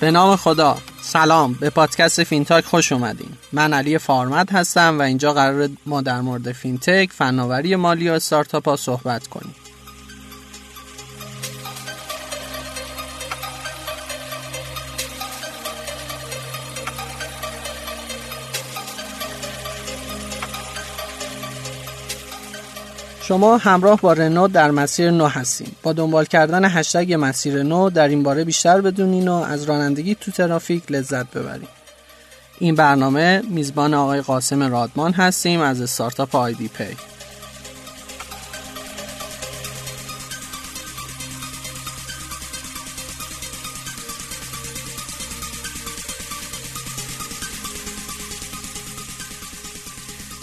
به نام خدا، سلام، به پادکست فینتاک خوش اومدین. من علی فارمد هستم و اینجا قراره ما در مورد فینتک، فناوری مالی و استارتاپ ها صحبت کنیم. شما همراه با رنو در مسیر نو هستین. با دنبال کردن هشتگ مسیر نو در این باره بیشتر بدونین و از رانندگی تو ترافیک لذت ببرین. این برنامه میزبان آقای قاسم رادمان هستیم از استارتاپ IDPay.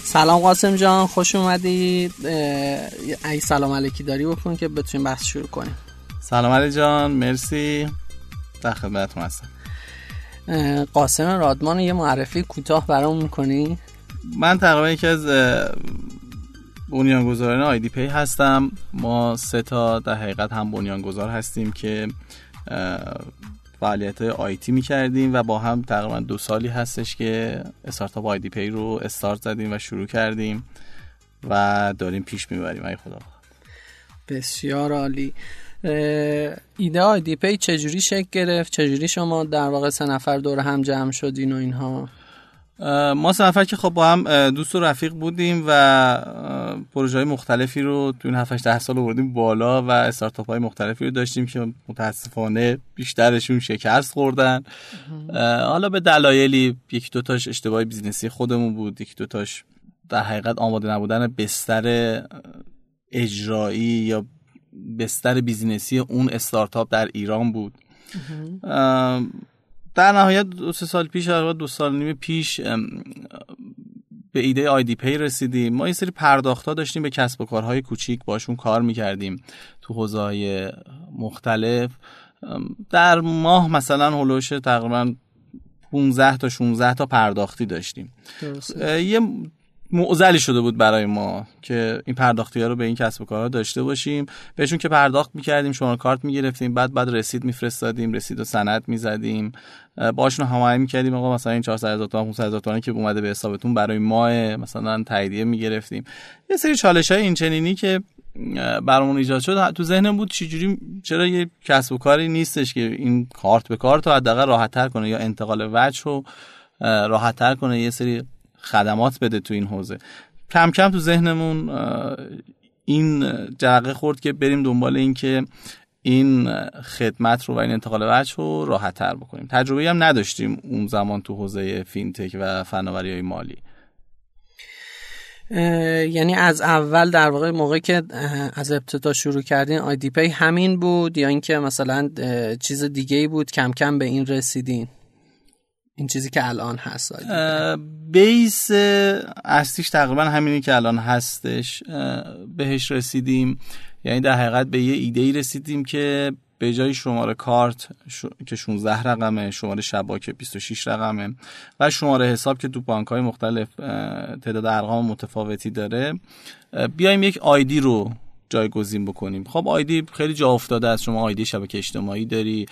سلام قاسم جان، خوش اومدید. ای سلام علیکی داری بکن که بتونیم بحث شروع کنیم. سلام علی جان، مرسی، در خدمتتون هستم. قاسم رادمان یه معرفی کوتاه برام میکنی؟ من تقریبا یکی از بنیانگذاران آیدی‌پی هستم. ما سه تا در حقیقت هم بنیانگذار هستیم که فعالیت آیتی میکردیم و با هم تقریبا 2 سالی هستش که استارتاپ آیدی‌پی رو استارت زدیم و شروع کردیم و داریم پیش میبریم. ای خدا، بسیار عالی. ایده آیدی‌پی چجوری شکل گرفت؟ چجوری شما در واقع 3 نفر دور هم جمع شدین و اینها؟ ما 3 نفر که خب با هم دوست و رفیق بودیم و پروژه‌های مختلفی رو تو این 7-8 سال آوردیم بالا و استارتاپ‌های مختلفی رو داشتیم که متاسفانه بیشترشون شکست خوردن. حالا به دلایلی، 1-2 تاش اشتباه بیزینسی خودمون بود، 1-2 تاش در حقیقت آماده نبودن بستر اجرایی یا بستر بیزینسی اون استارتاپ در ایران بود. در نهایت 2-3 سال پیش، حدود 2.5 سال پیش، به ایده آیدی‌پی رسیدیم. ما یه سری پرداخت‌ها داشتیم به کسب و کارهای کوچیک، باشون کار می‌کردیم تو حوزه‌های مختلف. در ماه مثلا هولوش تقریباً 15 تا 16 تا پرداختی داشتیم. یه معضلی شده بود برای ما که این پرداختی‌ها رو به این کسب و کارها داشته باشیم، بهشون که پرداخت می‌کردیم، شماره کارت می‌گرفتیم، بعد رسید می‌فرستادیم، رسید و سند می‌زدیم، باهاشون هماهنگ می‌کردیم، آقا مثلا این 400,000 تومان 500,000 تومانی که اومده به حسابتون برای ماه مثلا تاییدیه می‌گرفتیم. یه سری چالش‌های اینچنینی که برامون ایجاد شد تو ذهنم بود، چجوری، چرا یه کسب و کاری نیستش که این کارت به کارت رو حداقل راحت‌تر کنه یا انتقال وجه رو راحت‌تر کنه، یه سری خدمات بده تو این حوزه. کم کم تو ذهنمون این جرقه خورد که بریم دنبال این که این خدمت رو و این انتقال وجه رو راحت تر بکنیم. تجربه‌ای هم نداشتیم اون زمان تو حوزه فینتک و فناوری‌های مالی. یعنی از اول در واقع، موقعی که از ابتدا شروع کردین آیدی‌پی همین بود یا اینکه مثلا چیز دیگه‌ای بود کم کم به این رسیدین؟ این چیزی که الان هست، بیس اصلیش تقریبا همینی که الان هستش بهش رسیدیم. یعنی در حقیقت به یه ایده‌ای رسیدیم که به جای شماره کارت که 16 رقمه، شماره شباک 26 رقمه و شماره حساب که تو بانک‌های مختلف تعداد ارقام متفاوتی داره، بیایم یک آیدی رو جایگزین بکنیم. خب آیدی خیلی جا افتاده است. شما آیدی شبکه اجتماعی داری،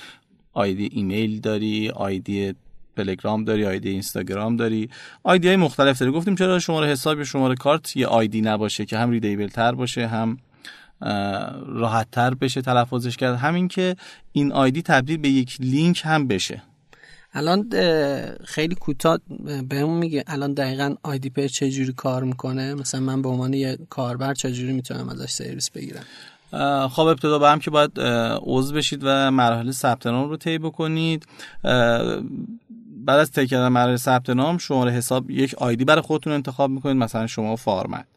آیدی ایمیل داری، آیدی تلگرام داری، آیدی اینستاگرام داری، آیدی های مختلف داری. گفتیم چرا شماره حساب یا شماره کارت یه آیدی نباشه که هم ریدیبل تر باشه، هم راحت تر بشه تلفظش کرد، همین که این آیدی تبدیل به یک لینک هم بشه. الان خیلی کوتاه بهمون میگه الان دقیقاً آیدی‌پی چجوری کار میکنه؟ مثلا من به عنوان یه کاربر چجوری میتونم ازش سرویس بگیرم؟ خب ابتدا به هم که باید عضو بشید و مراحل ثبت نام رو طی بکنید. بعد از طی کردن مراحل ثبت نام، شماره حساب، یک آیدی برای خودتون انتخاب میکنید، مثلا شما فارمد،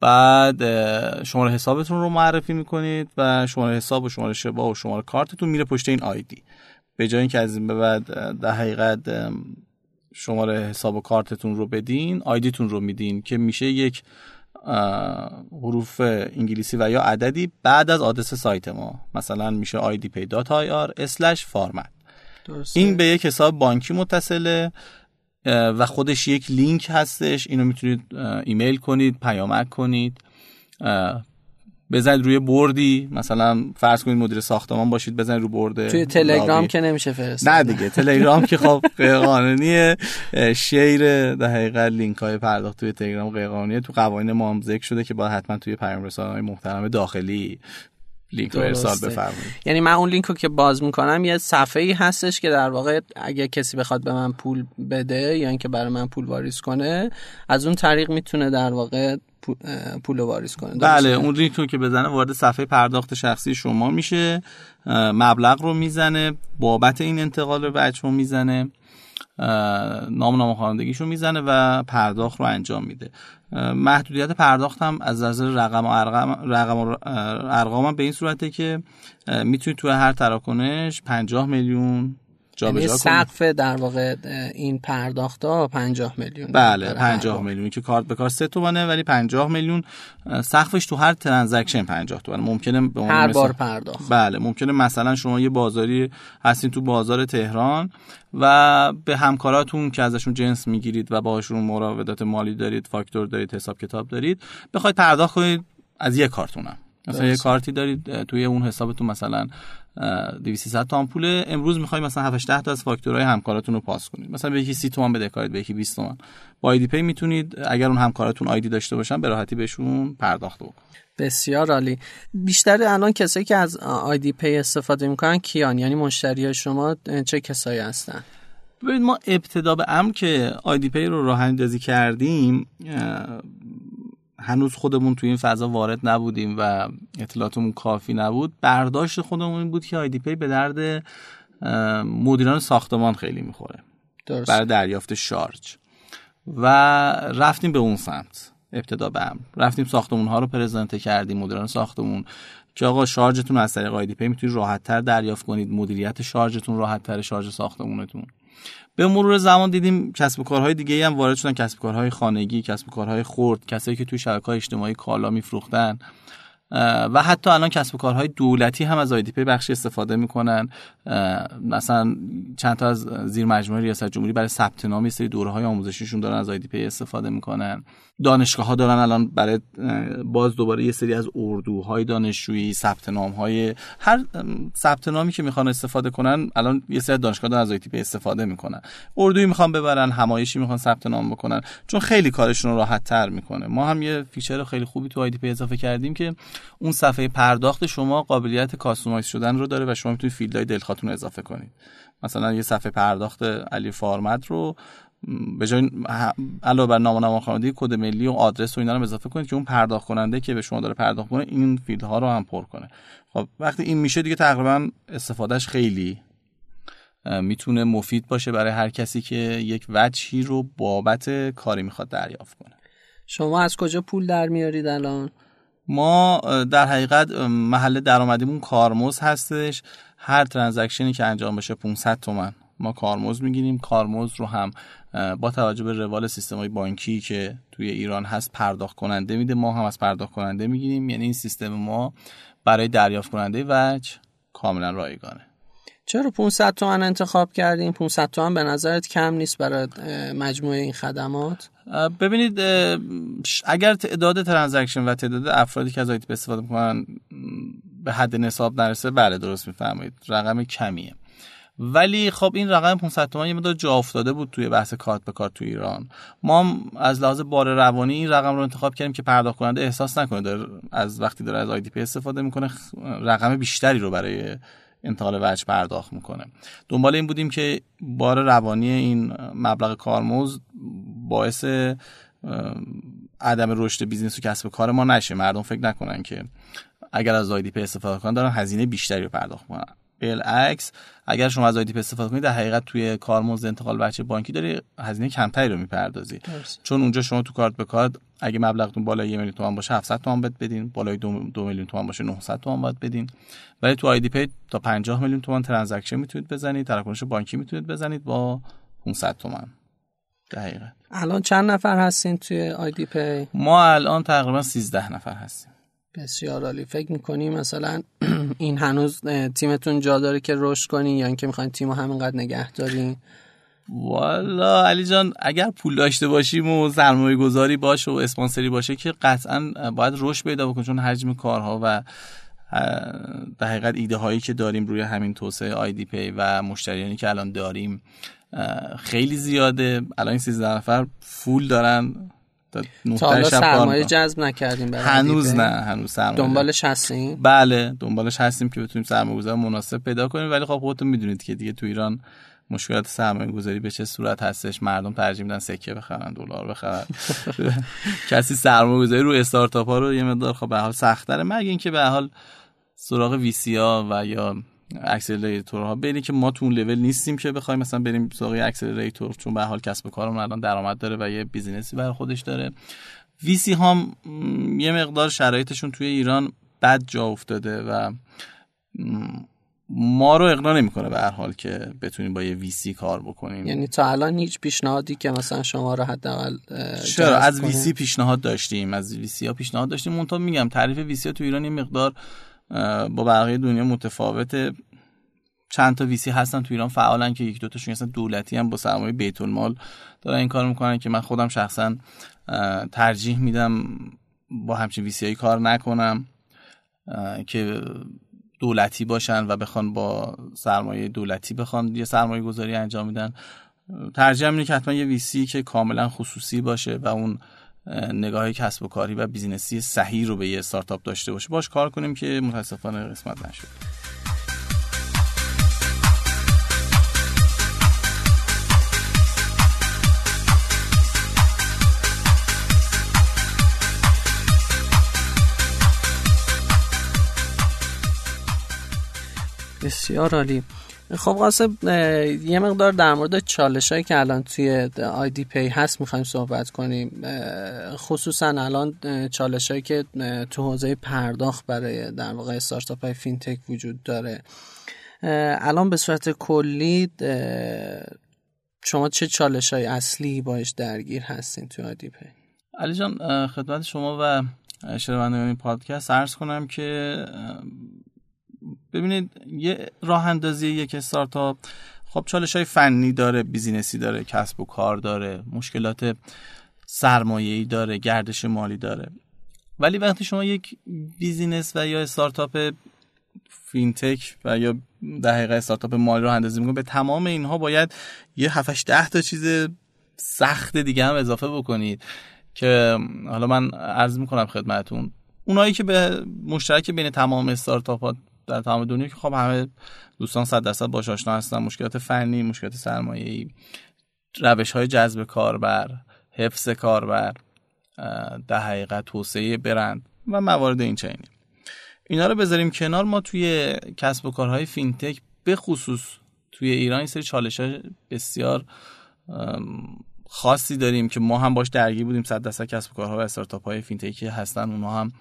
بعد شماره حسابتون رو معرفی میکنید و شماره حساب و شماره شبا و شماره کارتتون میره پشت این آیدی. به جای اینکه از این به بعد در حقیقت شماره حساب و کارتتون رو بدین، آیدیتون رو میدین که میشه یک حروف انگلیسی و یا عددی بعد از آدرس سایت ما، مثلا میشه idpay.ir/farmad. این به یک حساب بانکی متصله و خودش یک لینک هستش. اینو میتونید ایمیل کنید، پیامک کنید، بزنید روی بوردی، مثلا فرض کنید مدیر ساختمان باشید، بزنید رو برده. توی تلگرام که نمیشه فرست، نه دیگه تلگرام که خب غیر قانونیه، شیر در حقیقت لینک‌های پرداخت توی تلگرام غیر قانونیه، تو قوانین ما هم ذکر شده که باید حتما توی پیام رسانه‌های محترم داخلی لینک رو ارسال بفرمایید. یعنی من اون لینک رو که باز میکنم یه صفحه‌ای هستش که در واقع اگه کسی بخواد به من پول بده یا اینکه برای من پول واریز کنه، از اون طریق میتونه در واقع پول رو واریز کنه. بله، اون لینک رو که بزنه وارد صفحه پرداخت شخصی شما میشه، مبلغ رو میزنه، بابت این انتقال رو بچه‌ها میزنه، نام خوانندگیشو میزنه و پرداخت رو انجام میده. محدودیت پرداخت هم از نظر رقم و ارقام هم به این صورته که میتونید تو هر تراکنش 50 میلیون جا به جا کنید. سقف در واقع این پرداخت‌ها 50 میلیون. بله، 50 میلیون که کارت به کارت 3 تومنه، ولی 50 میلیون سقفش تو هر ترانزکشن 50 تومنه. ممکنه به هر بار پرداخت. بله، ممکنه مثلا شما یه بازاری هستین تو بازار تهران و به همکاراتون که ازشون جنس میگیرید و باهاشون مراودات مالی دارید، فاکتور دارید، حساب کتاب دارید، بخواید پرداخت کنید از یه کارتونم. مثلا یه کارتی دارید توی اون حسابتون مثلا 200 تا پول، امروز می‌خواید مثلا 7-8 تا از فاکتورهای همکاراتون رو پاس کنید، مثلا به یکی 30 تومن بده کارید، به یکی 20 تومن. با ایدی‌پی میتونید اگر اون همکاراتون آیدی داشته باشن به راحتی بهشون پرداخت بکنید. بسیار عالی. بیشتر الان کسایی که از IDPay استفاده می‌کنن کیان؟ یعنی مشتریای شما چه کسایی هستن؟ ببینید، ما ابتدا به امر که IDPay رو راه اندازی کردیم هنوز خودمون توی این فضا وارد نبودیم و اطلاعاتمون کافی نبود. برداشت خودمون این بود که آیدی‌پی به درد مدیران ساختمان خیلی میخوره برای دریافت شارژ و رفتیم به اون سمت. ابتدا به امر رفتیم ساختمان‌ها رو پرزنت کردیم مدیران ساختمون که آقا شارژتون از طریق آیدی‌پی میتونید راحت‌تر دریافت کنید، مدیریت شارژتون راحت‌تر، شارژ ساختمونتون. به مرور زمان دیدیم کسب و کارهای دیگه‌ای هم وارد شدن، کسب و کارهای خانگی، کسب و کارهای خرد، کسایی که توی شبکه‌های اجتماعی کالا می‌فروختن و حتی الان کسب و کارهای دولتی هم از آیدی‌پی بخشی استفاده می‌کنن. مثلا چند تا از زیرمجموعه ریاست جمهوری برای ثبت نام یه سری دوره‌های آموزشیشون دارن از آیدی‌پی استفاده می‌کنن. دانشگاه‌ها دارن الان برای باز دوباره یه سری از اردوهای دانشجویی ثبت نام‌های هر ثبت نامی که می‌خوان استفاده کنن، الان یه سری دانشگاه دارن از آیدی‌پی استفاده می‌کنن. اردویی می‌خوان ببرن، همایشی می‌خوان ثبت نام بکنن، چون خیلی کارشون رو راحت‌تر می‌کنه. ما هم یه فیچر خیلی خوبی تو آیدی‌پی اضافه کردیم که اون صفحه پرداخت شما قابلیت کاستومایز شدن رو داره و شما میتونید فیلدهای دلخواهتون رو اضافه کنید. مثلا یه صفحه پرداخت علی فارمد رو به جای علاوه بر نام خواننده، کد ملی و آدرس و اینا رو اضافه کنید که اون پرداخت کننده که به شما داره پرداخت کنه این فیلدها رو هم پر کنه. خب وقتی این میشه دیگه تقریبا استفادهش خیلی میتونه مفید باشه برای هر کسی که یک وجهی رو بابت کاری میخواد دریافت کنه. شما از کجا پول در میارید الان؟ ما در حقیقت محل درآمدیمون کارمزد هستش. هر ترانزکشنی که انجام بشه 500 تومن ما کارمزد میگیریم. کارمزد رو هم با توجه به روال سیستم‌های بانکی که توی ایران هست پرداخت کننده میده، ما هم از پرداخت کننده میگیریم. یعنی این سیستم ما برای دریافت کننده وجه کاملا رایگانه. چرا 500 تومن انتخاب کردیم؟ 500 تومن به نظرت کم نیست برای مجموعه این خدمات؟ ببینید، اگر تعداد ترانزکشن و تعداد افرادی که از آیدی‌پی استفاده می‌کنن به حد نصاب نرسه، بله درست می‌فرمایید رقم کمیه، ولی خب این رقم 500 تومان یه مقدار جا افتاده بود توی بحث کارت به کارت توی ایران. ما هم از لحاظ بار روانی این رقم رو انتخاب کردیم که پرداخت کننده احساس نکنه داره از وقتی داره از آیدی‌پی استفاده می‌کنه رقم بیشتری رو برای انتقال وجه پرداخت میکنه. دنبال این بودیم که بار روانی این مبلغ کارمزد باعث عدم رشد بیزینس و کسب کار ما نشه، مردم فکر نکنن که اگر از آیدی‌پی استفاده کنن دارن هزینه بیشتری رو پرداخت میکنن. بالعکس اگر شما از آیدی‌پی استفاده کنید در حقیقت توی کارمزد انتقال وجه بانکی داری هزینه کمتری رو میپردازی، چون اونجا شما تو کارت به کارت اگه مبلغتون بالای 1 میلیون تومان باشه 700 تومان بد بدین، بالای 2 میلیون تومان باشه 900 تومان بد بدین، ولی تو آیدی‌پی تا 50 میلیون تومان ترانزکشن میتونید بزنید، تراکنش بانکی میتونید بزنید با 500 تومان. دقیقاً الان چند نفر هستین توی آیدی‌پی؟ ما الان تقریبا 13 نفر هستیم. بسیار عالی. فکر می‌کنی مثلا این هنوز تیمتون جا داره که رشد کنین یا اینکه می‌خواید تیمو همینقدر نگه دارین؟ والا علی جان اگر پول داشته باشیم و سرمایه گذاری باشه و اسپانسری باشه که قطعا باید رشد پیدا بکنه، چون حجم کارها و در حقیقت ایده هایی که داریم روی همین توسعه IDPay و مشتریانی که الان داریم خیلی زیاده. الان 13 نفر فول دارن تا حالا سرمایه جذب نکردیم، هنوز نه، هنوز سرمایه دنبالش هستیم. بله دنبالش هستیم که بتونیم سرمایه‌گذار مناسب پیدا کنیم، ولی خب خودتون میدونید که دیگه تو ایران مشکلات سرمایه‌گذاری به چه صورت هستش. مردم ترجیح میدن سکه بخرن، دلار بخرن. کسی سرمایه‌گذاری رو استارتاپ‌ها رو یه مقدار خب به حال سخت‌تره، مگر اینکه به حال سراغ ویسیا و یا اکسلراتورها بریم که ما تو اون لول نیستیم که بخوایم مثلا بریم سراغ اکسلراتور، چون به هر حال کسب و کارمون الان درآمد داره و یه بیزینسی برای خودش داره. ویسی هم یه مقدار شرایطشون توی ایران بد جا افتاده و ما رو اقناع نمی‌کنه به هر حال که بتونیم با یه ویسی کار بکنیم. یعنی تا الان هیچ پیشنهادی که مثلا شما رو حداقل چرا از ویسی پیشنهاد داشتیم، از ویسی‌ها پیشنهاد داشتیم، منتها میگم تعریف ویسی‌ها تو ایران یه مقدار با بقیه دنیا متفاوته. چند تا ویسی هستن تو ایران فعالن که یک دو تاشون هستن دولتی هم با سرمایه بیت المال دارن این کارو میکنن، که من خودم شخصا ترجیح میدم با همچین ویسی‌ای کار نکنم که دولتی باشن و بخوان با سرمایه دولتی بخوان یه سرمایه گذاری انجام میدن. ترجیح میدم که حتما یه ویسی که کاملا خصوصی باشه و اون نگاهی کسب و کاری و بیزینسی صحیح رو به یه استارتاپ داشته باشه، باش کار کنیم که متاسفانه قسمت نشد. بسیار عالی. خب قاسم، یه مقدار در مورد چالش‌هایی که الان توی IDPay هست می‌خوایم صحبت کنیم، خصوصا الان چالش‌هایی که تو حوزه پرداخت برای در واقع استارتاپ‌های فینتک وجود داره. الان به صورت کلی شما چه چالش‌های اصلی باش درگیر هستین توی IDPay؟ علی جان خدمت شما و شنوندگان این پادکست عرض کنم که ببینید یه راه اندازی یک استارتاپ خب چالش‌های فنی داره، بیزینسی داره، کسب و کار داره، مشکلات سرمایه‌ای داره، گردش مالی داره. ولی وقتی شما یک بیزینس و یا استارتاپ فینتک و یا در حقیقت استارتاپ مالی راه اندازی می‌کنید، به تمام اینها باید یه 7 8 10 تا چیز سخت دیگه هم اضافه بکنید که حالا من عرض می‌کنم خدمتتون. اونایی که به مشترک بین تمام استارتاپ‌ها در تمام دنیا که خب همه دوستان 100% باهاش آشنا هستن، مشکلات فنی، مشکلات سرمایه‌ای، روش‌های جذب کاربر، حفظ کاربر، در حقیقت توسعه برند و موارد این چنینی. اینا رو بذاریم کنار، ما توی کسب و کارهای فینتک به خصوص توی ایران این سری چالش‌ها بسیار خاصی داریم که ما هم باش درگیر بودیم. 100% کسب و کارها و استارتاپ‌های فینتکی هستن اونها هم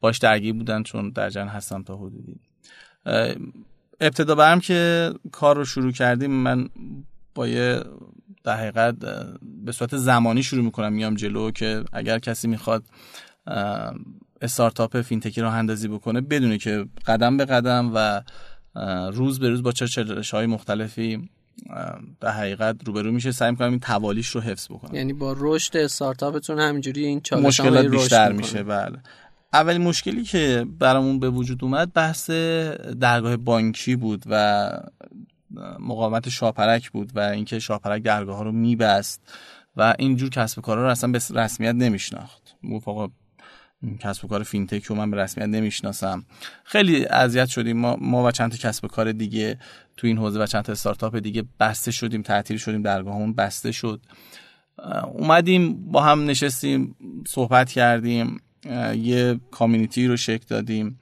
باش درگیر بودن، چون در جریان هستن تا حدودی. ابتدا برم که کار رو شروع کردیم، من با یه در حقیقت به صورت زمانی شروع میکنم، میام جلو که اگر کسی میخواد استارتاپ فینتکی راه اندازی بکنه بدونه که قدم به قدم و روز به روز با چه چالش‌های مختلفی در حقیقت روبرو میشه. سعی میکنم این توالیش رو حفظ بکنم، یعنی با رشد استارتاپتون همینجوری این چالش‌ها مشکلات بیشتر میشه. بله، اولین مشکلی که برامون به وجود اومد بحث درگاه بانکی بود و مقاومت شاپرک بود و اینکه شاپرک درگاه ها رو میبست و اینجور کسب و کارا رو اصلا به رسمیت نمیشناخت. موافقا کسب و کار فینتک رو من به رسمیت نمیشناسم. خیلی اذیت شدیم ما و چند تا کسب و کار دیگه تو این حوزه و چند تا استارتاپ دیگه بسته شدیم، تعطیل شدیم، درگاهمون بسته شد. اومدیم با هم نشستیم، صحبت کردیم، یه کامیونیتی رو شکل دادیم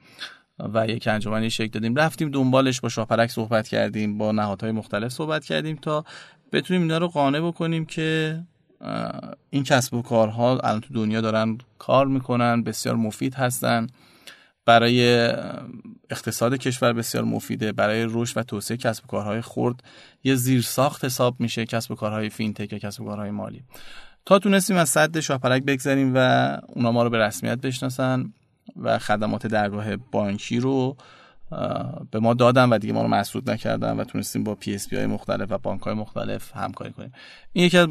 و یک انجمنی شکل دادیم، رفتیم دنبالش، با شاپرک صحبت کردیم، با نهادهای مختلف صحبت کردیم تا بتونیم اینا رو قانع بکنیم که این کسب و کارها الان تو دنیا دارن کار میکنن، بسیار مفید هستن، برای اقتصاد کشور بسیار مفیده، برای رشد و توسعه کسب و کارهای خرد یه زیرساخت حساب میشه کسب و کارهای فینتک یا کسب و کارهای مالی. تا تونستیم از سد شاپرک بگذریم و اونا ما رو به رسمیت بشناسن و خدمات درگاه بانکی رو به ما دادن و دیگه ما رو مسدود نکردن و تونستیم با پی اس پی های مختلف و بانک های مختلف همکاری کنیم. این یکی از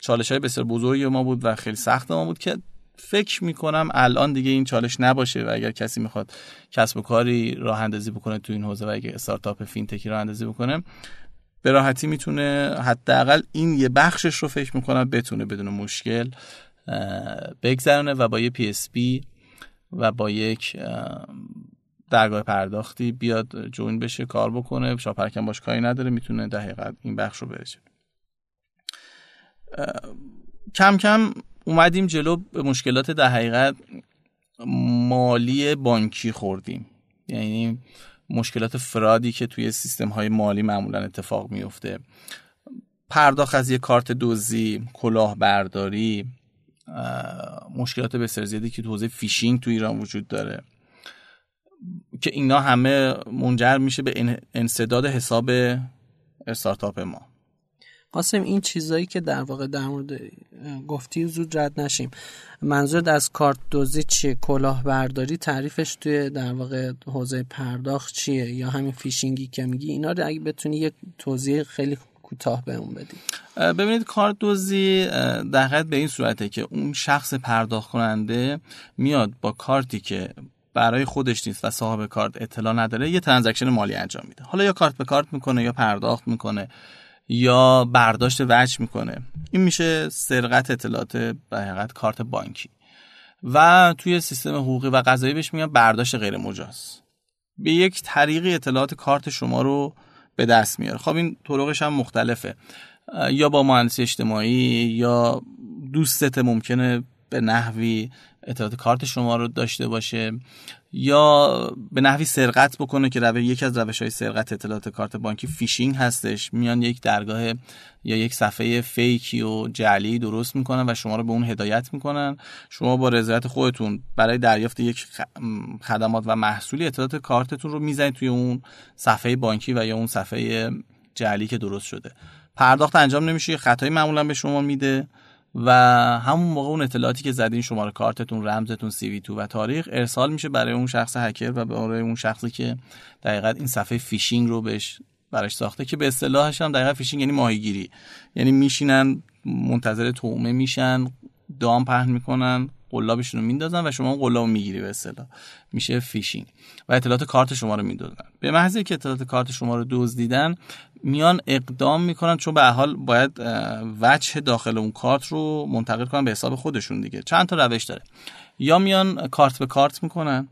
چالش های بسیار بزرگی ما بود و خیلی سخت ما بود که فکر میکنم الان دیگه این چالش نباشه و اگر کسی میخواد کسب و کاری راه اندازی بکنه تو این حوزه و اگه استارتاپ فینتکی راه اندازی بکنه به راحتی میتونه حداقل این یه بخشش رو فکر میکنم بتونه بدون مشکل بگذرونه و با یه پی اس پی و با یک درگاه پرداختی بیاد جوین بشه کار بکنه. شاپرک هم باش کاری نداره، میتونه در حقیقت این بخش رو برسه. کم کم اومدیم جلو، به مشکلات در حقیقت مالی بانکی خوردیم، یعنی مشکلات فرادی که توی سیستم های مالی معمولا اتفاق میفته، پرداخت از یک کارت دزدی، کلاهبرداری، مشکلات بسیار زیادی که تو حوزه فیشینگ تو ایران وجود داره که اینا همه منجر میشه به انسداد حساب استارتاپ ما. قاسم، این چیزایی که در واقع در مورد گفتی زود رد نشیم. منظورت از کارت دزدی چیه؟ کلاهبرداری تعریفش توی در واقع حوزه پرداخت چیه؟ یا همین فیشینگی که میگی، اینا رو اگه بتونی یک توضیح خیلی کوتاه بهمون بدی. ببینید، کارت دزدی در حقیقت به این صورته که اون شخص پرداخت کننده میاد با کارتی که برای خودش نیست و صاحب کارت اطلاع نداره یه ترانزکشن مالی انجام میده. حالا یا کارت به کارت میکنه، یا پرداخت میکنه، یا برداشت وجه میکنه. این میشه سرقت اطلاعات به حقیقت کارت بانکی و توی سیستم حقوقی و قضایی بهش میگن برداشت غیر مجاز. به یک طریقی اطلاعات کارت شما رو به دست میاره. خب این طرقش هم مختلفه، یا با مهندسی اجتماعی، یا دوستت ممکنه به نحوی اطلاعات کارت شما رو داشته باشه، یا به نحوی سرقت بکنه که یکی از روش‌های سرقت اطلاعات کارت بانکی فیشینگ هستش. میان یک درگاه یا یک صفحه فیکی و جعلی درست میکنن و شما رو به اون هدایت میکنن. شما با رضایت خودتون برای دریافت یک خدمات و محصولی اطلاعات کارتتون رو میزنید توی اون صفحه بانکی و یا اون صفحه جعلی که درست شده. پرداخت انجام نمیشه، خطایی معمولا به شما میده و همون موقع اون اطلاعاتی که زدین، شماره کارتتون، رمزتون، سی وی تو و تاریخ، ارسال میشه برای اون شخص هکر و برای اون شخصی که دقیقاً این صفحه فیشینگ رو براش ساخته، که به اصطلاحش هم دقیقاً فیشینگ یعنی ماهیگیری، یعنی میشینن منتظر تومه میشن، دام پهن میکنن، قلابشون رو میندازن و شما اون قلاب میگیری، به اصطلاح میشه فیشینگ و اطلاعات کارت شما رو میدزدن. به محض اینکه اطلاعات کارت شما رو دزدیدن، میان اقدام میکنن، چون به هر حال باید وجه داخل اون کارت رو منتقل کنن به حساب خودشون دیگه. چند تا روش داره، یا میان کارت به کارت میکنن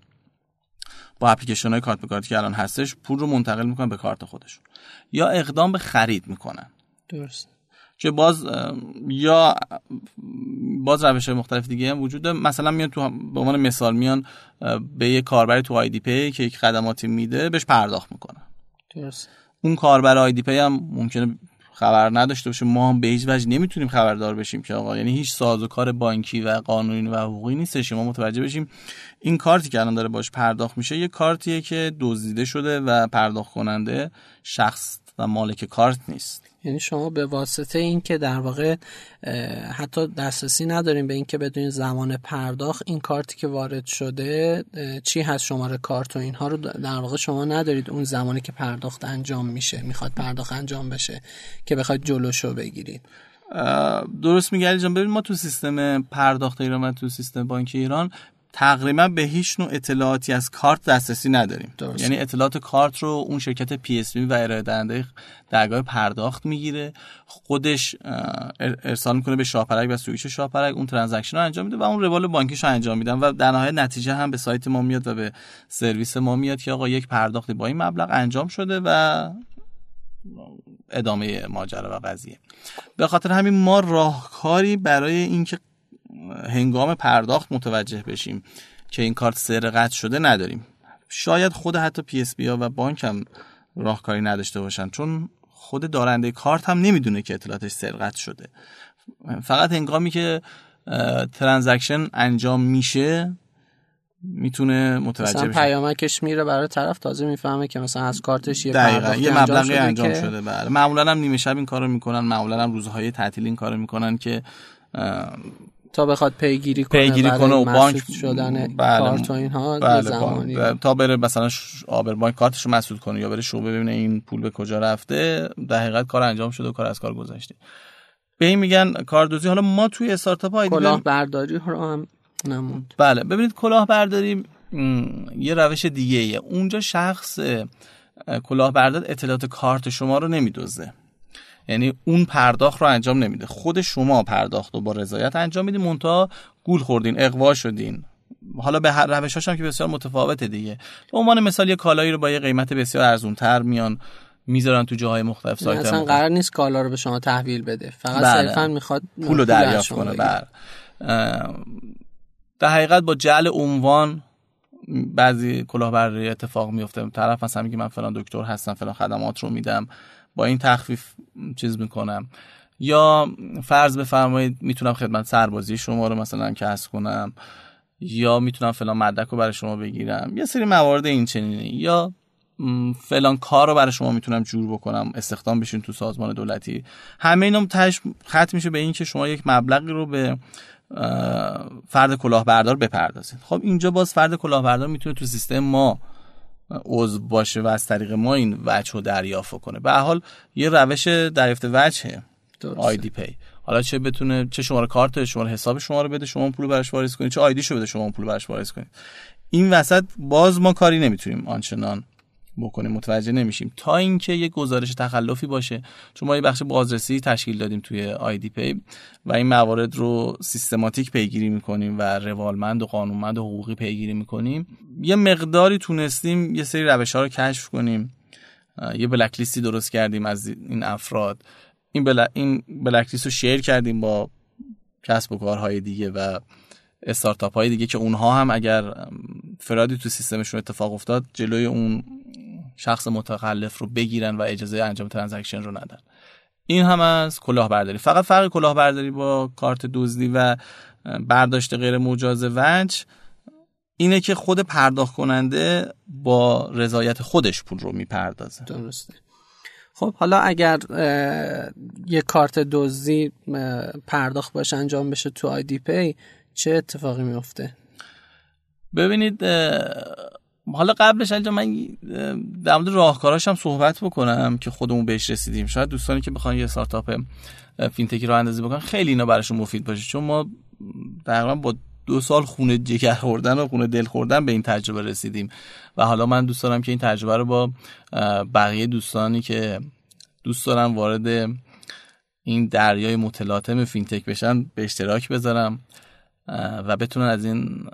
با اپلیکیشن های کارت به کارت که الان هستش، پول رو منتقل میکنن به کارت خودشون، یا اقدام به خرید میکنن، درست که باز روش های مختلف دیگه هم وجود داره. مثلا میان به عنوان مثال میان به یک کاربری تو IDPay که یک خدماتی میده بهش پرداخت میکنن، درست. اون کاربر IDPay هم ممکنه خبر نداشته باشه، ما هم به هیچ وجه نمیتونیم خبردار بشیم که آقا، یعنی هیچ سازوکار بانکی و قانونی و حقوقی نیستش ما متوجه بشیم این کارتی که الان داره باش پرداخت میشه یه کارتیه که دزدیده شده و پرداخت کننده شخص و مالک کارت نیست. یعنی شما به واسطه این که در واقع حتی دسترسی نداریم به این که بدونین زمان پرداخت این کارتی که وارد شده چی هست، شماره کارت و اینها رو در واقع شما ندارید اون زمانی که پرداخت انجام میشه، میخواد پرداخت انجام بشه که بخواید جلوشو بگیرید. درست میگی علی جان. ببین، ما تو سیستم پرداخت ایران و تو سیستم بانکی ایران تقریبا به هیچ نوع اطلاعاتی از کارت دسترسی نداریم، درست. یعنی اطلاعات کارت رو اون شرکت پی اس پی و ارائه دهنده درگاه پرداخت میگیره، خودش ارسال میکنه به شاپرک و سویچ شاپرک، اون ترانزکشن رو انجام میده و اون روال بانکیش رو انجام میدن و در نهایت نتیجه هم به سایت ما میاد و به سرویس ما میاد که آقا یک پرداختی با این مبلغ انجام شده و ادامه ماجرا و قضیه. به خاطر همین ما راهکاری برای اینکه هنگام پرداخت متوجه بشیم که این کارت سرقت شده نداریم. شاید خود حتی پی اس بی ها و بانک هم راهکاری نداشته باشن، چون خود دارنده کارت هم نمیدونه که اطلاعاتش سرقت شده. فقط هنگامی که ترانزکشن انجام میشه میتونه متوجه بشه. مثلا پیامکش میره برای طرف، تازه میفهمه که مثلا از کارتش یه پرداختی انجام شده. بله، معمولا هم نیمه شب این کارو میکنن، معمولا هم روزهای تعطیل این کارو میکنن که تا بخواد پیگیری کنه و بانک شدن کارت و اینها زمانی تا بره مثلا آبر بانک کارتش رو مسدود کنه یا بره شعبه ببینه این پول به کجا رفته، در حقیقت کار انجام شده و کار از کار گذشته. به این میگن کاردوزی. حالا ما توی استارتاپ های کلاهبرداری ها هم نموند. بله ببینید کلاهبرداری یه روش دیگه ایه. اونجا شخص کلاهبردار اطلاعات کارت شما رو نمیدوزه، یعنی اون پرداخت رو انجام نمیده، خود شما پرداخت رو با رضایت انجام میدین، منتها گول خوردین، اغوا شدین. حالا به هر روش‌هاش هم که بسیار متفاوته دیگه. به عنوان مثال یه کالایی رو با یه قیمت بسیار ارزان‌تر میذارن تو جاهای مختلف، سایت‌ها اصلا قرار نیست کالا رو به شما تحویل بده، فقط صرفاً میخواد پول رو دریافت کنه. در حقیقت با جعل عنوان بعضی کلاهبرداری اتفاق میفته. طرف مثلا میگه من فلان دکتر هستم، فلان خدمات رو میدم، با این تخفیف چیز میکنم، یا فرض بفرمایید میتونم خدمت سربازی شما رو مثلا کسب کنم، یا میتونم فلان مدرک رو برای شما بگیرم، یه سری موارد این چنینی، یا فلان کار رو برای شما میتونم جور بکنم استخدام بشین تو سازمان دولتی. همه اینا تهش ختم میشه به این که شما یک مبلغی رو به فرد کلاهبردار بپردازید. خب اینجا باز فرد کلاهبردار میتونه تو سیستم ما عضو باشه و از طریق ما این وجه رو دریافت کنه. به هر حال یه روش دریافت وجه آیدی پی، حالا چه بتونه چه شماره کارت شماره حساب شما رو بده شما پول براش واریز کنید، چه آیدیشو بده شما پول براش واریز کنید. این وسط باز ما کاری نمیتونیم آنچنان بکنیم، متوجه نمیشیم تا اینکه یه گزارش تخلفی باشه. چون ما یه بخش بازرسی تشکیل دادیم توی آیدی پی و این موارد رو سیستماتیک پیگیری میکنیم و روالمند و قانونمند و حقوقی پیگیری میکنیم. یه مقداری تونستیم یه سری روش‌ها رو کشف کنیم، یه بلک لیستی درست کردیم از این افراد، این بلک لیست رو شیر کردیم با کسب و کارهای دیگه و استارتاپ های دیگه که اونها هم اگر فرادی تو سیستمشون اتفاق افتاد جلوی اون شخص متخلف رو بگیرن و اجازه انجام ترانزکشن رو ندن. این هم از کلاهبرداری. فقط فرق کلاهبرداری با کارت دزدی و برداشت غیر مجاز وجه اینه که خود پرداخت کننده با رضایت خودش پول رو میپردازه. درسته. خب حالا اگر یه کارت دزدی پرداخت باشه انجام بشه تو آیدی پی چه اتفاقی میفته؟ ببینید حالا قبلش انجام من در مورد راهکارهاش هم صحبت بکنم که خودمون بهش رسیدیم. شاید دوستانی که بخوان یه استارتاپ فینتکی راه اندازی بکنن خیلی اینا براشون مفید باشه، چون ما تقریبا با 2 سال خونه جگر خوردن و خونه دل خوردن به این تجربه رسیدیم و حالا من دوست دارم که این تجربه رو با بقیه دوستانی که دوست دارن وارد این دریای متلاطم فینتک بشن به اشتراک بذارم و بتونن از این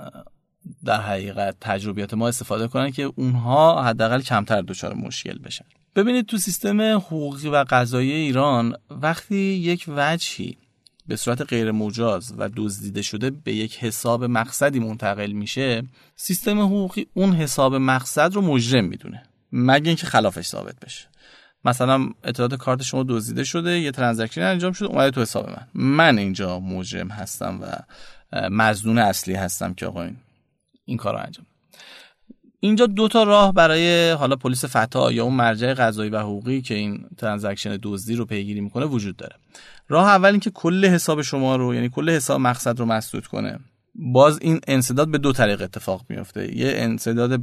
در حقیقت تجربیات ما استفاده کنن که اونها حداقل کمتر دچار مشکل بشن. ببینید تو سیستم حقوقی و قضایی ایران وقتی یک وجهی به صورت غیر مجاز و دزدیده شده به یک حساب مقصدی منتقل میشه، سیستم حقوقی اون حساب مقصد رو مجرم میدونه مگر اینکه خلافش ثابت بشه. مثلا اطلاعات کارت شما دزدیده شده، یه ترانزکشن انجام شده، اومده تو حساب من اینجا مجرم هستم و مظنون اصلی هستم که آقا این کار رو انجام. اینجا 2 تا راه برای حالا پلیس فتا یا اون مرجع قضایی و حقوقی که این ترانزکشن دزدی رو پیگیری میکنه وجود داره. راه اول این که کل حساب شما رو، یعنی کل حساب مقصد رو مسدود کنه. باز این انسداد به 2 طریق اتفاق میفته. یه انسداد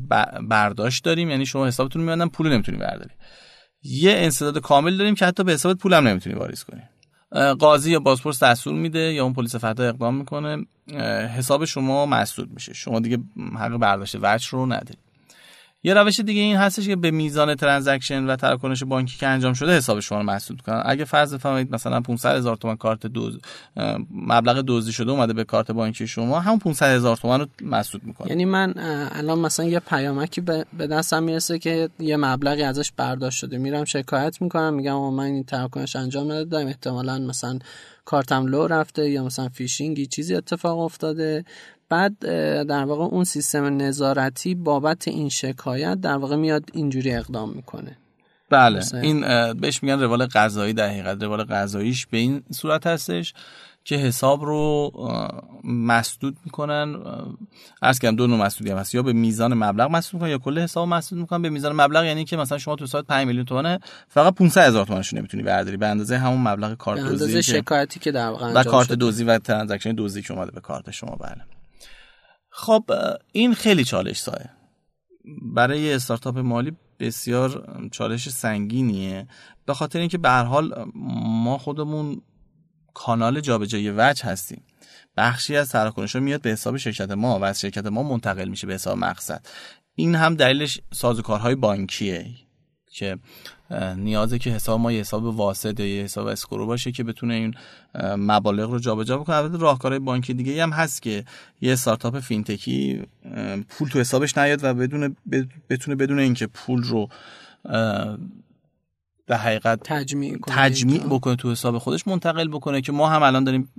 برداشت داریم، یعنی شما حسابتون میبندن پول نمیتونی برداری. یه انسداد کامل داریم که حتی به حسابت پولم نمیتونی واریز کنی. قاضی یا بازپرس دستور میده یا اون پلیس فتا اقدام میکنه، حساب شما مسدود میشه، شما دیگه حق برداشت وجه رو ندارید. یه روش دیگه این هستش که به میزان ترانزکشن و تراکنش بانکی که انجام شده حساب شما رو مسدود کنن. اگه فرض بفرمایید مثلا 500,000 تومان مبلغ دزدی شده اومده به کارت بانکی شما، همون 500,000 تومان رو مسدود میکنه. یعنی من الان مثلا یه پیامکی به دستم میرسه که یه مبلغی ازش برداشت شده، میرم شکایت میکنم، میگم من این تراکنش انجام ندادم، احتمالاً مثلا کارتم لو رفته یا مثلا فیشینگی چیزی اتفاق افتاده. بعد در واقع اون سیستم نظارتی بابت این شکایت در واقع میاد اینجوری اقدام میکنه. بله مثل. این بهش میگن روال قضایی، در حقیقت روال قضاییش به این صورت هستش که حساب رو مسدود میکنن. عرض کردم دو نوع مسدودی هم هست، یا به میزان مبلغ مسدود میکنن یا کل حساب مسدود میکنن. به میزان مبلغ یعنی که مثلا شما تو حساب 5 میلیون تومانه فقط 500,000 تومانش نمیتونی برداری، به اندازه همون مبلغ کارت دوزی، به اندازه شکایتی که در واقع انجام شده و کارت دوزی و ترانزکشن دوزی که اومده به کارت شما. بله خب این خیلی چالش سایه برای استارتاپ مالی، بسیار چالش سنگینیه، به خاطر اینکه به هر حال ما خودمون کانال جابجایی وجه هستیم. بخشی از تراکنش‌ها میاد به حساب شرکت ما و از شرکت ما منتقل میشه به حساب مقصد. این هم دلیلش سازوکارهای بانکیه که نیازه که حساب ما یه حساب واسط یا یه حساب اسکرو باشه که بتونه این مبالغ رو جابجا بکنه. البته راهکارهای بانکی دیگه هم هست که یه استارتاپ فینتکی پول تو حسابش نیاد و بتونه بدون اینکه پول رو در حقیقت تجمیع بکنه تو حساب خودش منتقل بکنه، که ما هم الان داریم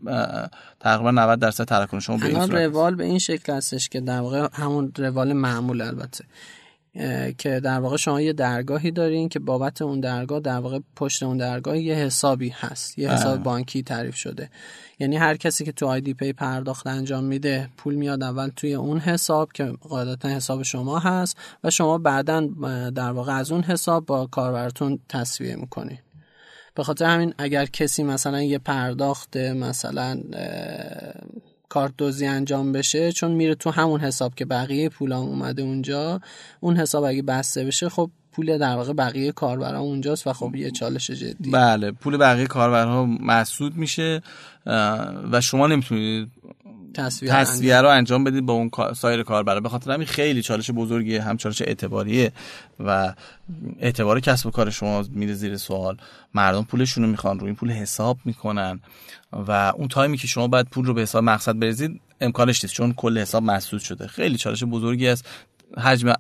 تقریبا 90% تراکنشمون به این صورت. الان روال به این شکل هستش که در واقع همون روال معمول، البته که در واقع شما یه درگاهی دارین که بابت اون درگاه در واقع پشت اون درگاه یه حسابی هست، یه حساب بانکی تعریف شده. یعنی هر کسی که تو آیدی پی پرداخت انجام میده پول میاد اول توی اون حساب که قاعدتا حساب شما هست و شما بعداً در واقع از اون حساب با کاربرتون تسویه میکنین. به خاطر همین اگر کسی مثلا یه پرداخت مثلا کارت دوزی انجام بشه، چون میره تو همون حساب که بقیه پولام اومده اونجا، اون حساب اگه بسته بشه خب پول در واقع بقیه کاربرا اونجاست و خب یه چالش جدی. بله پول بقیه کاربرها مسدود میشه و شما نمیتونید تصویه رو انجام بدید با اون سایر کاربرا. به خاطر همین خیلی چالش بزرگیه، هم چالش اعتباریه و اعتبار کسب و کار شما میره زیر سوال. مردم پولشون رو میخوان، روی این پول حساب میکنن و اون تایمی که شما باید پول رو به حساب مقصد بریزید امکانش نیست چون کل حساب مسدود شده. خیلی چالش بزرگی است. حجم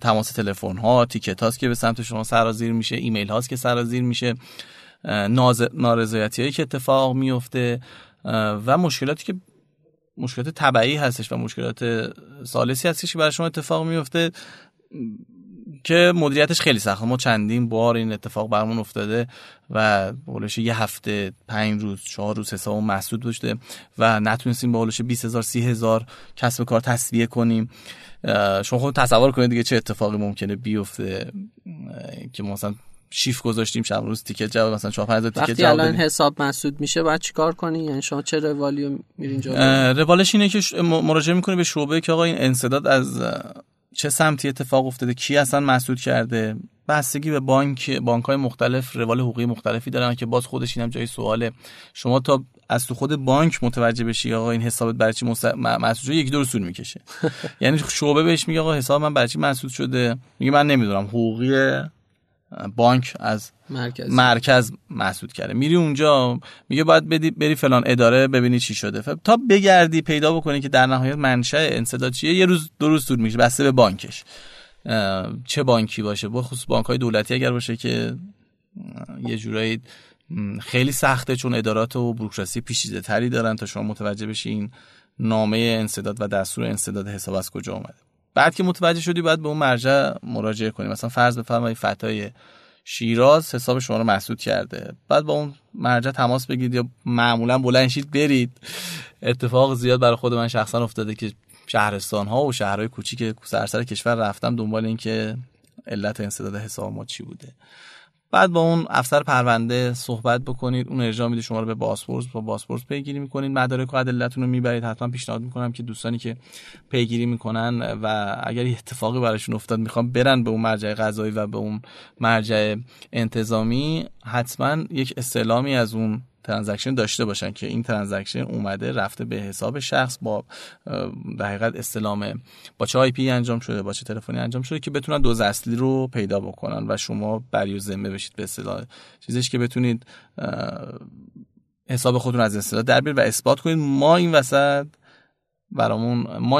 تماس تلفن ها، تیکت هاست که به سمت شما سرازیر میشه، ایمیل هاست که سرازیر میشه، نارضایتی هایی که اتفاق میفته و مشکلاتی که مشکلات طبیعی هستش و مشکلات ثالثی هستش که برای شما اتفاق میفته که مدیریتش خیلی سخته. ما چندین بار این اتفاق برامون افتاده و بالش یه هفته، 5 روز، 4 روز حساب مسدود بوده و نتونستیم بالش 20,000 30,000 کسب و کار تسویه کنیم. شما خود تصور کنید دیگه چه اتفاقی ممکنه بیفته که ما مثلا شیف گذاشتیم شب روز تیکت جواب مثلا 4-5 تیکت وقتی الان داریم. حساب مسدود میشه بعد چیکار کنی؟ یعنی شما چه روالی میرین جواب؟ روالش اینه که مراجعه میکنی به شعبه که آقا این انسداد از چه سمتی اتفاق افتاده، کی اصلا مسدود کرده. بستگی به بانک‌های مختلف روال حقوقی مختلفی دارن که باز خودش اینم جای سواله. شما تا از تو خود بانک متوجه بشی آقا این حسابت برای چی مسدود شده 1-2 روز طول میکشه. یعنی شعبه بهش میگه آقا حساب من برای چی مسدود شده، میگه من نمیدونم، حقوقی بانک از مرکز مسدود کرده. میری اونجا میگه باید بری فلان اداره ببینی چی شده، تا بگردی پیدا بکنی که در نهایت منشأ انسداد چیه 1-2 روز طول میشه، بسته به بانکش، چه بانکی باشه. بخصوص بانک‌های دولتی اگر باشه که یه جورایی خیلی سخته چون ادارات و بوروکراسی پیچیده تری دارن تا شما متوجه بشی این نامه انسداد و دستور انسداد حساب از کجا اومده. بعد که متوجه شدی باید به اون مرجع مراجعه کنی. مثلا فرض بفرمایید فتای شیراز حساب شما رو مسدود کرده، بعد با اون مرجع تماس بگیرید یا معمولا بلند شید برید. اتفاق زیاد برای خود من شخصا افتاده که شهرستان ها و شهرهای کوچیک سراسر کشور رفتم دنبال این که علت انسداد حساب ما چی بوده. بعد با اون افسر پرونده صحبت بکنید، اون ارجاع میده شما رو به پاسپورت، با پاسپورت پیگیری میکنید، مدارک و ادلتون رو میبرید. حتما پیشنهاد میکنم که دوستانی که پیگیری میکنن و اگر اتفاقی براشون افتاد میخوام برن به اون مرجع قضایی و به اون مرجع انتظامی، حتما یک استعلامی از اون ترانزکشن داشته باشن که این ترانزکشن اومده رفته به حساب شخص با در حقیقت استلام با چه آی پی انجام شده، با چه تلفنی انجام شده، که بتونن دوز اصلی رو پیدا بکنن و شما بری و ذمه بشید به اصطلاح چیزش، که بتونید حساب خودتون از اصطلاح در بیارید و اثبات کنید ما این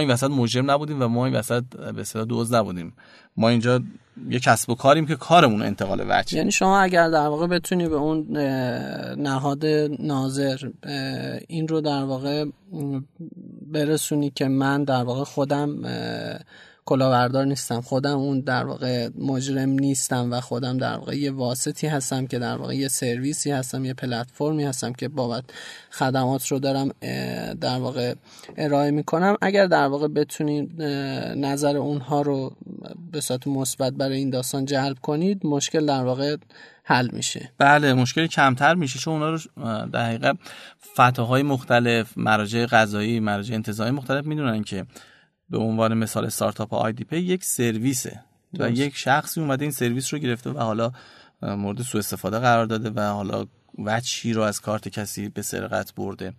وسط مجرم نبودیم و ما این وسط به اصطلاح دوز نبودیم، ما اینجا یه کسب و کاریم که کارمون انتقال وجه. یعنی شما اگر در واقع بتونی به اون نهاد ناظر این رو در واقع برسونی که من در واقع خودم کلاهبردار نیستم، خودم اون در واقع مجرم نیستم و خودم در واقع یه واسطی هستم که در واقع یه سرویسی هستم، یه پلتفرمی هستم که بابت خدمات رو دارم در واقع ارائه میکنم. اگر در واقع بتونید نظر اونها رو به صورت مثبت برای این داستان جلب کنید، مشکل در واقع حل میشه. بله، مشکلی کمتر میشه، چون اونا رو در حقیقت فتاهای مختلف، مراجع قضایی، مراجع انتظامی مختلف میدونن که به عنوان مثال استارتاپ آیدی‌پی یک سرویسه و یک شخصی اومده این سرویس رو گرفته و حالا مورد سوء استفاده قرار داده و حالا وجهی رو از کارت کسی به سرقت برده.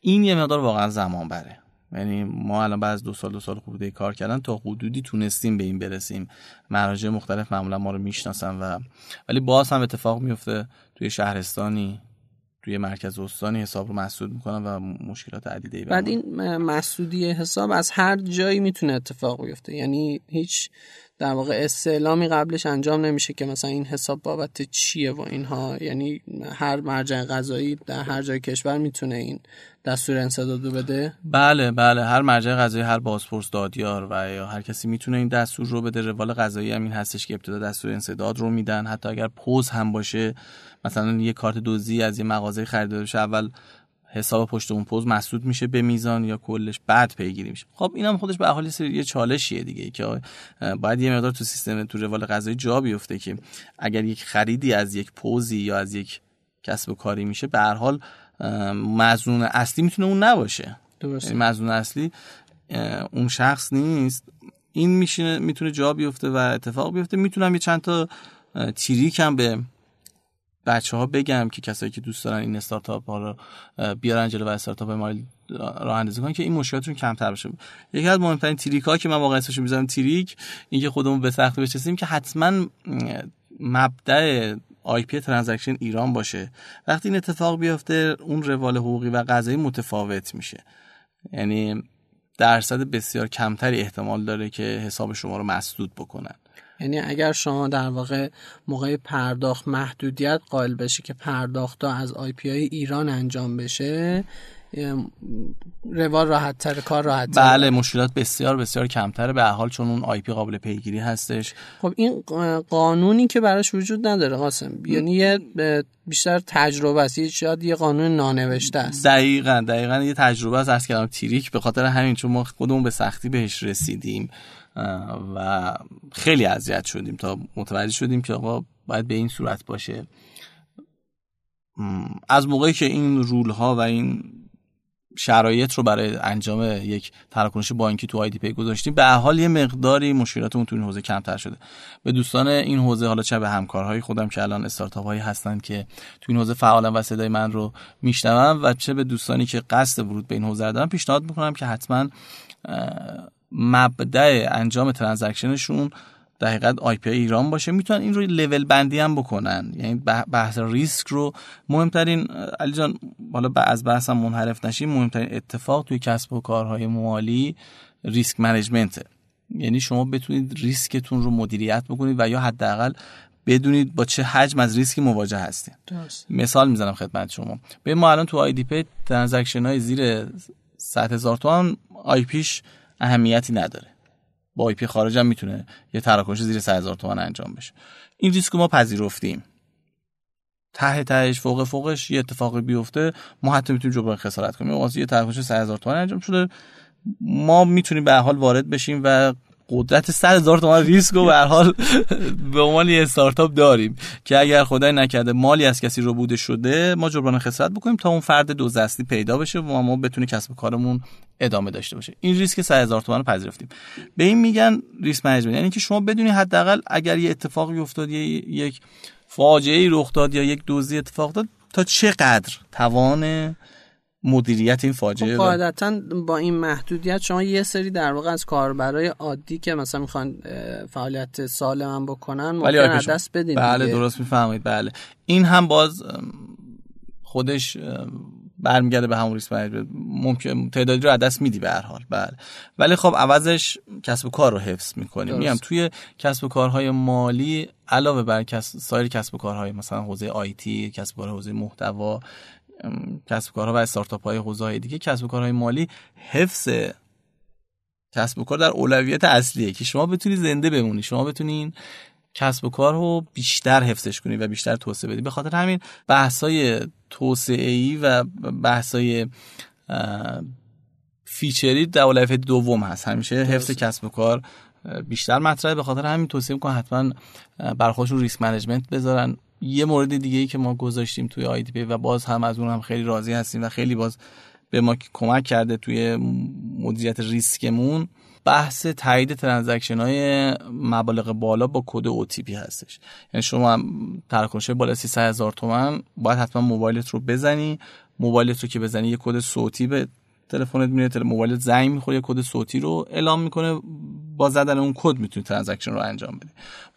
این یه مقدار واقعا زمان بره، یعنی ما الان بعد از دو سال خوبه کار کردن تا حدودی تونستیم به این برسیم. مراجع مختلف معمولا ما رو میشناسن و ولی باز هم اتفاق میفته توی شهرستانی، توی مرکز استانی حساب رو مسدود میکنن و مشکلات عدیده‌ای. بعد این مسدودی حساب از هر جایی میتونه اتفاق بیفته، یعنی هیچ در واقع استعلامی قبلش انجام نمیشه که مثلا این حساب بابت چیه و اینها، یعنی هر مرجع قضایی در هر جای کشور میتونه این دستور انسداد رو بده. بله، هر مرجع قضایی، هر بازپرس، دادیار و یا هر کسی میتونه این دستور رو بده. روال قضایی هم این هستش که ابتدا دستور انسداد رو میدن، حتی اگر پوز هم باشه، مثلا یه کارت دزدی از یه مغازه خریده بشه، اول حساب پشت اون پوز مسدود میشه به میزان یا کلش، بعد پیگیری میشه. خب اینم خودش به حال یه چالشیه دیگه که باید یه مقدار تو سیستم، تو روال قضایی جا بیفته که اگر یک خریدی از یک پوزی یا از یک کسب و کاری میشه، به هر حال مظنون اصلی میتونه اون نباشه. درسته، مظنون اصلی اون شخص نیست. این میشینه میتونه جا بیفته و اتفاق بیفته. میتونم یه چند تا تریک هم به بچه‌ها بگم که کسایی که دوست دارن این استارتاپ‌ها رو بیارن جلو و استارتاپ‌های ما راه اندازی کنن که این مشکلاتشون کمتر بشه. یکی از مهمترین تریک‌ها که من واقعا اسمش رو می‌ذارم تریک، اینکه خودمون به سختی بچسیم که حتما مبدأ IPay ترانزکشن ایران باشه. وقتی این اتفاق بیفته، اون روال حقوقی و قضایی متفاوت میشه، یعنی درصد بسیار کمتری احتمال داره که حساب شما رو مسدود بکنن. یعنی اگر شما در واقع موقع پرداخت محدودیت قائل بشی که پرداخت‌ها از IPay ایران انجام بشه، روال راحت‌تر، کار راحت‌تر. بله، مشکلات بسیار بسیار کمتره به هر حال، چون اون آی پی قابل پیگیری هستش. خب این قانونی که براش وجود نداره قاسم، یعنی یه بیشتر تجربه است، یه قانون نانوشته است. دقیقاً یه تجربه است. از کلام تریک به خاطر همین، چون ما خودمون به سختی بهش رسیدیم و خیلی اذیت شدیم تا متوجه شدیم که آقا باید به این صورت باشه. از موقعی که این رول‌ها و این شرایط رو برای انجام یک تراکنش بانکی تو IDPay گذاشتیم، به هر حال یه مقداری مشکلاتمون تو این حوزه کمتر شده. به دوستان این حوزه، حالا چه به همکارهای خودم که الان استارتاپ هایی هستن که تو این حوزه فعالن و صدای من رو میشنون، و چه به دوستانی که قصد ورود به این حوزه دارن، پیشنهاد میکنم که حتما مبدأ انجام ترانزکشنشون در حقیقت IPay ایران باشه. میتونن این رو لول بندی هم بکنن، یعنی بحث ریسک رو. مهمترین علی جان، حالا از بحثم منحرف نشیم، مهمترین اتفاق توی کسب و کارهای مالی ریسک منیجمنته، یعنی شما بتونید ریسکتون رو مدیریت بکنید و یا حداقل بدونید با چه حجم از ریسکی مواجه هستید. مثال میزنم خدمت شما. به ما الان تو IDPay ترانزکشن های زیر 100,000 تومان IPش اهمیتی نداره، با IPay خارج هم میتونه یه تراکنش زیر 100,000 تومان انجام بشه. این ریسک ما پذیرفتیم. ته تهش، فوق فوقش یه اتفاقی بیفته، ما حتی میتونیم جبران خسارت کنیم. واسه یه تراکنش 100,000 تومان انجام شده، ما میتونیم به هر حال وارد بشیم و قدرت 100,000 تومان ریسک رو به هر حال به عنوان یه استارتاپ داریم که اگر خدای نکرده مالی از کسی رو بوده شده، ما جبران خسارت بکنیم تا اون فرد دوزدستی پیدا بشه و ما بتونیم کسب کارمون ادامه داشته باشه. این ریسک 100,000 تومان رو پذیرفتیم. به این میگن ریسک منیجمنت، یعنی که شما بدونی حداقل اگر یه اتفاقی افتاد، یک فاجعه‌ای رخ داد یا یک دزدی اتفاق داد، تا چقدر توان مدیریت این فاجعه. قاعدتاً با این محدودیت شما یه سری در واقع از کاربرای عادی که مثلا میخوان فعالیت سالم بکنن ممکن از دست بدین. بله، درست میفهمید. بله، این هم باز خودش برمیگرده به همون ریسک منیجمنت. ممکن تعدادی رو از دست میدی به هر حال. بله، ولی خب عوضش کسب و کار رو حفظ میکنیم. میگم توی کسب و کارهای مالی علاوه بر سایر کسب و کارهای مثلا حوزه آیتی، کسب و کار حوزه محتوا، کسب و کارها و استارتاپ‌های حوزه‌های دیگه، کسب و کارهای مالی حفظ کسب و کار در اولویت اصلیه که شما بتونی زنده بمونی، شما بتونین کسب و کار رو بیشتر حفظش کنی و بیشتر توسعه بدی. به خاطر همین بحث‌های توسعه‌ای و بحث‌های فیچری در اولویت دوم هست. همیشه حفظ کسب و کار بیشتر مطرحه. به خاطر همین توصیه می‌کنم حتما برای خودشون ریسک منیجمنت بذارن. یه مورد دیگه ای که ما گذاشتیم توی آیدی‌پی و باز هم از اون هم خیلی راضی هستیم و خیلی باز به ما کمک کرده توی مدیریت ریسکمون، بحث تایید ترانزکشن‌های مبالغ بالا با کد OTP هستش. یعنی شما تراکنش بالای 300,000 تومان باید حتما موبایلت رو بزنی. موبایلت رو که بزنی یه کد صوتی به تلفنت میره، موبایلت زنگ میخوره، کد صوتی رو اعلام میکنه، با زدن اون کد میتونی ترانزکشن رو انجام بدی.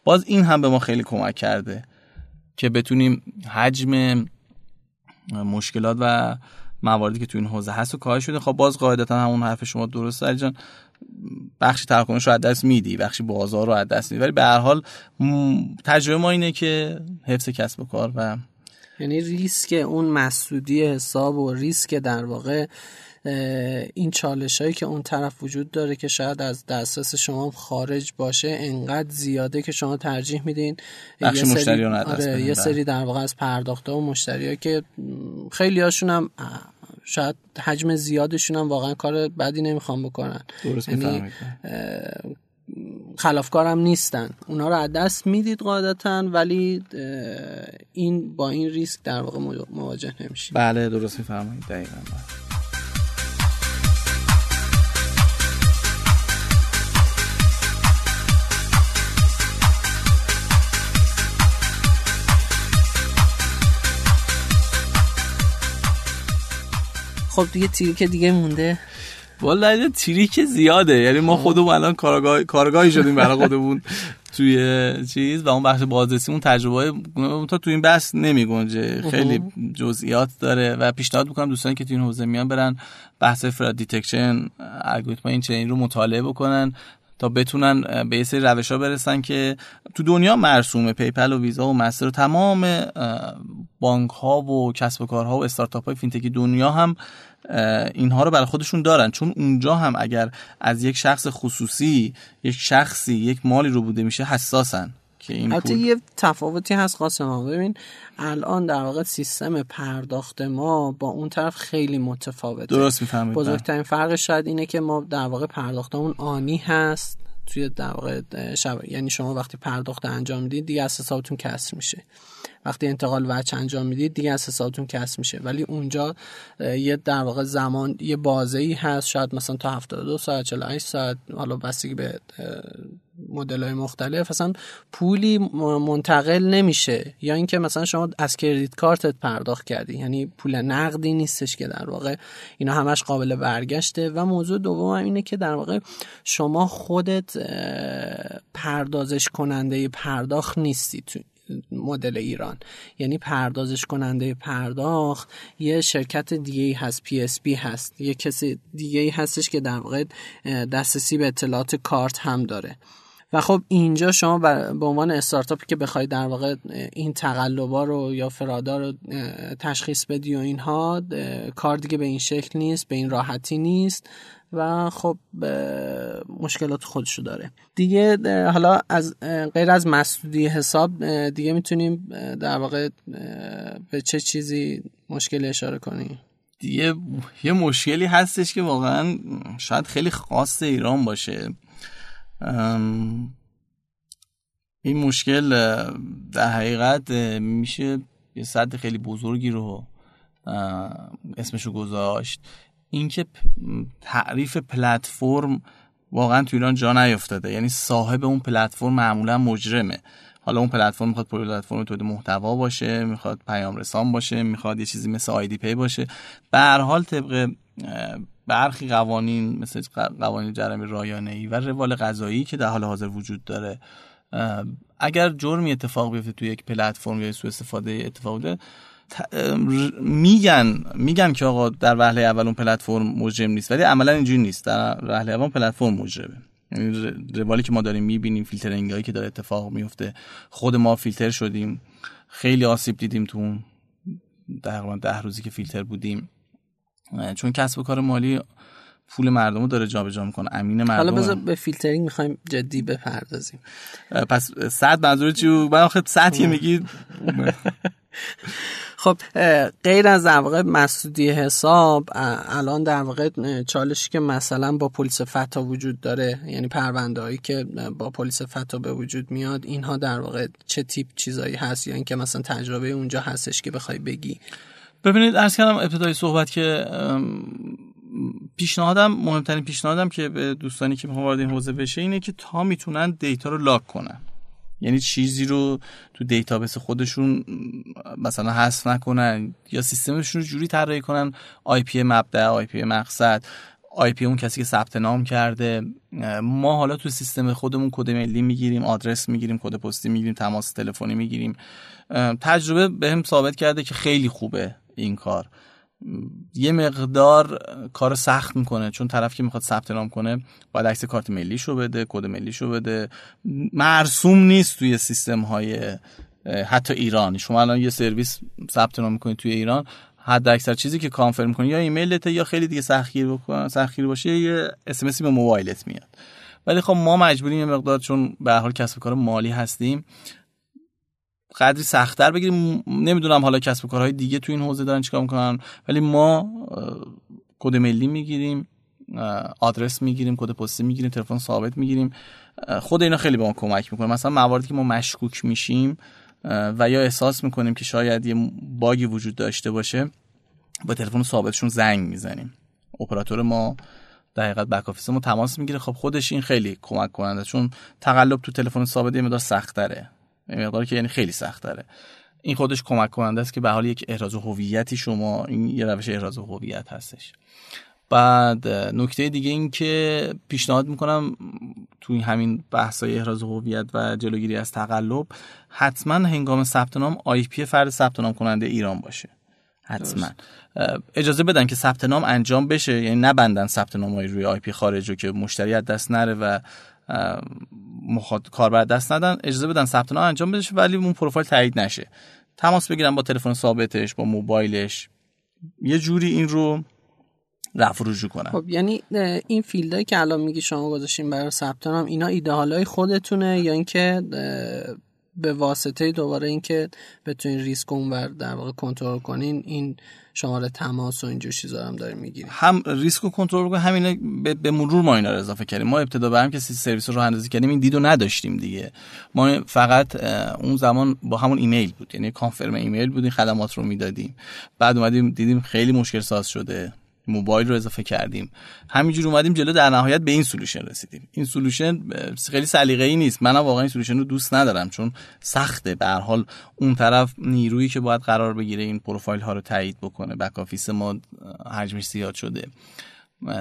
باز این هم به ما خیلی کمک کرده که بتونیم حجم مشکلات و مواردی که تو این حوزه هست و کاهش بده. خب باز قاعدتا همون حرف شما درسته علی جان، بخشی تراکنش رو از دست میدی، بخشی بازار رو از دست میدی، ولی به هر حال تجربه ما اینه که حفظ کسب و کار و یعنی ریسک اون مسدودی حساب و ریسک در واقع این چالشایی که اون طرف وجود داره که شاید از دسترس شما خارج باشه انقدر زیاده که شما ترجیح میدین یه سری در واقع از پرداخت‌ها و مشتری‌ها که خیلی هاشون هم شاید حجم زیادشون هم واقعا کار بدی نمیخوان بکنن، یعنی خلافکارم نیستن، اونا رو از دست میدید قاعدتاً، ولی این با این ریسک در واقع مواجه نمیشه. بله درست میفرمایید، دقیقاً. خب دیگه تریک دیگه مونده؟ والله تریک زیاده، یعنی ما خودمون الان کارگاهی شدیم برای خودمون توی چیز و اون بخش بازرسیمون تجربه تا تو این بحث نمیگنجه، خیلی جزئیات داره و پیشنهاد میکنم دوستانی که تو این حوزه میان برن بحث فراد دیتکشن، الگوریتم این چنین رو مطالعه بکنن تا بتونن به یه سری روش‌ها برسن که تو دنیا مرسومه. پیپل و ویزا و مستر و تمام بانک‌ها و کسب و کارها و استارتاپ‌های فینتکی دنیا هم اینها رو برای خودشون دارن، چون اونجا هم اگر از یک شخص خصوصی، یک شخصی، یک مالی رو بوده میشه حساسن. البته یه تفاوتی هست قاسم آقا، ببین الان در واقع سیستم پرداخت ما با اون طرف خیلی متفاوته. درست می‌فهمید. بزرگترین فرق شاید اینه که ما در واقع پرداختمون آنی هست توی در واقع یعنی شما وقتی پرداخت انجام میدید دیگه از حسابتون کسر میشه، وقتی انتقال وجه انجام میدید دیگه از حسابتون کسر میشه، ولی اونجا یه در واقع زمان، یه بازه‌ای هست، شاید مثلا تا 72 ساعت 48 ساعت حالا بستگی به مدل‌های مختلف، مثلا پولی منتقل نمیشه یا اینکه مثلا شما از کردیت کارتت پرداخت کردی، یعنی پول نقدی نیستش که در واقع اینا همش قابل برگشته. و موضوع دوم اینه که در واقع شما خودت پردازش کننده پرداخت نیستی تو مدل ایران، یعنی پردازش کننده پرداخت یه شرکت دیگه هست، پی اس پی هست، یه کسی دیگه هستش که در واقع دسترسی به اطلاعات کارت هم داره. و خب اینجا شما به عنوان استارتاپی که بخوای در واقع این تقلبا رو یا فرادا رو تشخیص بدی و اینها، کار دیگه به این شکل نیست، به این راحتی نیست و خب مشکلات خودشو داره دیگه. حالا از غیر از مسدودی حساب دیگه میتونیم در واقع به چه چیزی مشکل اشاره کنیم؟ دیگه یه مشکلی هستش که واقعا شاید خیلی خاص ایران باشه. این مشکل در حقیقت میشه یه سد خیلی بزرگی رو اسمشو گذاشت، اینکه تعریف پلتفرم واقعا تو ایران جا نیافتاده، یعنی صاحب اون پلتفرم معمولا مجرمه. حالا اون پلتفرم میخواد پلتفرم تولید محتوا باشه، میخواد پیام رسان باشه، میخواد یه چیزی مثل IDPay باشه. به هر حال طبق برخی قوانین مثل قوانین جرم رایانه‌ای و روال قضایی که در حال حاضر وجود داره، اگر جرمی اتفاق بیفته تو یک پلتفرم یا سوء استفاده اتفاق بیفته، میگن که آقا در وهله اول اون پلتفرم مجرم نیست، ولی عملا اینجوری نیست. در وهله اول پلتفرم مجرمه، یعنی روالی که ما داریم میبینیم، فیلترینگ هایی که داره اتفاق میفته، خود ما فیلتر شدیم، خیلی آسیب دیدیم تو اون تقریبا 10 روزی که فیلتر بودیم، چون کسب و کار مالی پول مردم رو داره جابجا میکنه، امین مردم. حالا بذار به فیلترینگ میخوایم جدی بپردازیم. پس صد منظور چی بود؟ من آخه صد که میگی خب غیر از در واقع مسدودی حساب، الان در واقع چالشی که مثلا با پلیس فتا وجود داره، یعنی پرونده‌ای که با پلیس فتا به وجود میاد، اینها در واقع چه تیپ چیزایی هست، یا یعنی اینکه مثلا تجربه اونجا هستش که بخوای بگی؟ ببینید عرض کردم ابتدای صحبت که پیشنهادم، مهمترین پیشنهادم که به دوستانی که میخوان وارد این حوزه بشه اینه که تا میتونن دیتا رو لاک کنن، یعنی چیزی رو تو دیتابیس خودشون مثلا حذف نکنن یا سیستمشون رو جوری طراحی کنن آی پی مبدا، آی پی مقصد، آی پی اون کسی که ثبت نام کرده. ما حالا تو سیستم خودمون کد ملی میگیریم، آدرس میگیریم، کد پستی میگیریم، تماس تلفنی میگیریم. تجربه بهم ثابت کرده که خیلی خوبه این کار. یه مقدار کار سخت میکنه، چون طرف که میخواد ثبت نام کنه باید عکس کارت ملیشو بده، کد ملیشو بده. مرسوم نیست توی سیستم های حتی ایران. شما الان یه سرویس ثبت نام میکنید توی ایران، حد اکثر چیزی که کانفرم کنی یا ایمیلت یا خیلی دیگه سختگیر باشه یه اس ام اس به موبایلت میاد. ولی خب ما مجبوریم یه مقدار، چون به هر حال کسب و کار مالی هستیم، قدری سخت‌تر بگیریم. نمیدونم حالا کسب و کارهای دیگه تو این حوزه دارن چیکار میکنن، ولی ما کد ملی میگیریم، آدرس میگیریم، کد پستی میگیریم، تلفن ثابت میگیریم. خود اینا خیلی به ما کمک میکنه. مثلا مواردی که ما مشکوک میشیم و یا احساس میکنیم که شاید یه باگی وجود داشته باشه، با تلفن ثابتشون زنگ میزنیم، اپراتور ما در حقیقت بک آفیس ما تماس میگیره. خب خودش این خیلی کمک کننده، چون تقلب تو تلفن ثابت یه مقدار سخت‌تره، یه مقدار که یعنی خیلی سخت‌تره. این خودش کمک کننده است که به حال یک احراز هویتی شما، این یه روش احراز هویت هستش. بعد نکته دیگه این که پیشنهاد میکنم توی همین بحث‌های احراز هویت و جلوگیری از تقلب، حتما هنگام ثبت نام آی پی فرد ثبت نام کننده ایران باشه. حتما اجازه بدن که ثبت نام انجام بشه، یعنی نبندن ثبت نام‌های روی آی پی خارج رو که مشتری از دست نره و کاربر دست ندن. اجازه بدن ثبت نام انجام بشه ولی اون پروفایل تایید نشه. تماس بگیرن با تلفن ثابتش، با موبایلش، یه جوری این رو رفع رجوع کنن. خب یعنی این فیلدایی که الان میگی شما گذاشتین برای ثبت نام، اینا ایده‌های خودتونه یا اینکه به واسطه دوباره اینکه بتونین ریسک اونور در واقع کنترل کنین، این شماره تماس و اینجور چیزا هم دارین میگیرین؟ هم ریسک رو کنترل کنیم، همینا به مرور ما اینا رو اضافه کردیم. ما ابتدا به هم که سرویس رو راه اندازی کردیم این دیدو نداشتیم دیگه. ما فقط اون زمان با همون ایمیل بود، یعنی کانفرم ایمیل بود، این خدمات رو میدادیم. بعد اومدیم دیدیم خیلی مشکل ساز شده، موبایل رو اضافه کردیم. همینجور اومدیم جلو، در نهایت به این سولوشن رسیدیم. این سولوشن خیلی سلیقه‌ای نیست. منم واقعا این سولوشن رو دوست ندارم، چون سخته. به هر حال اون طرف نیرویی که باید قرار بگیره این پروفایل ها رو تایید بکنه، بک آفیس ما حجمش زیاد شده.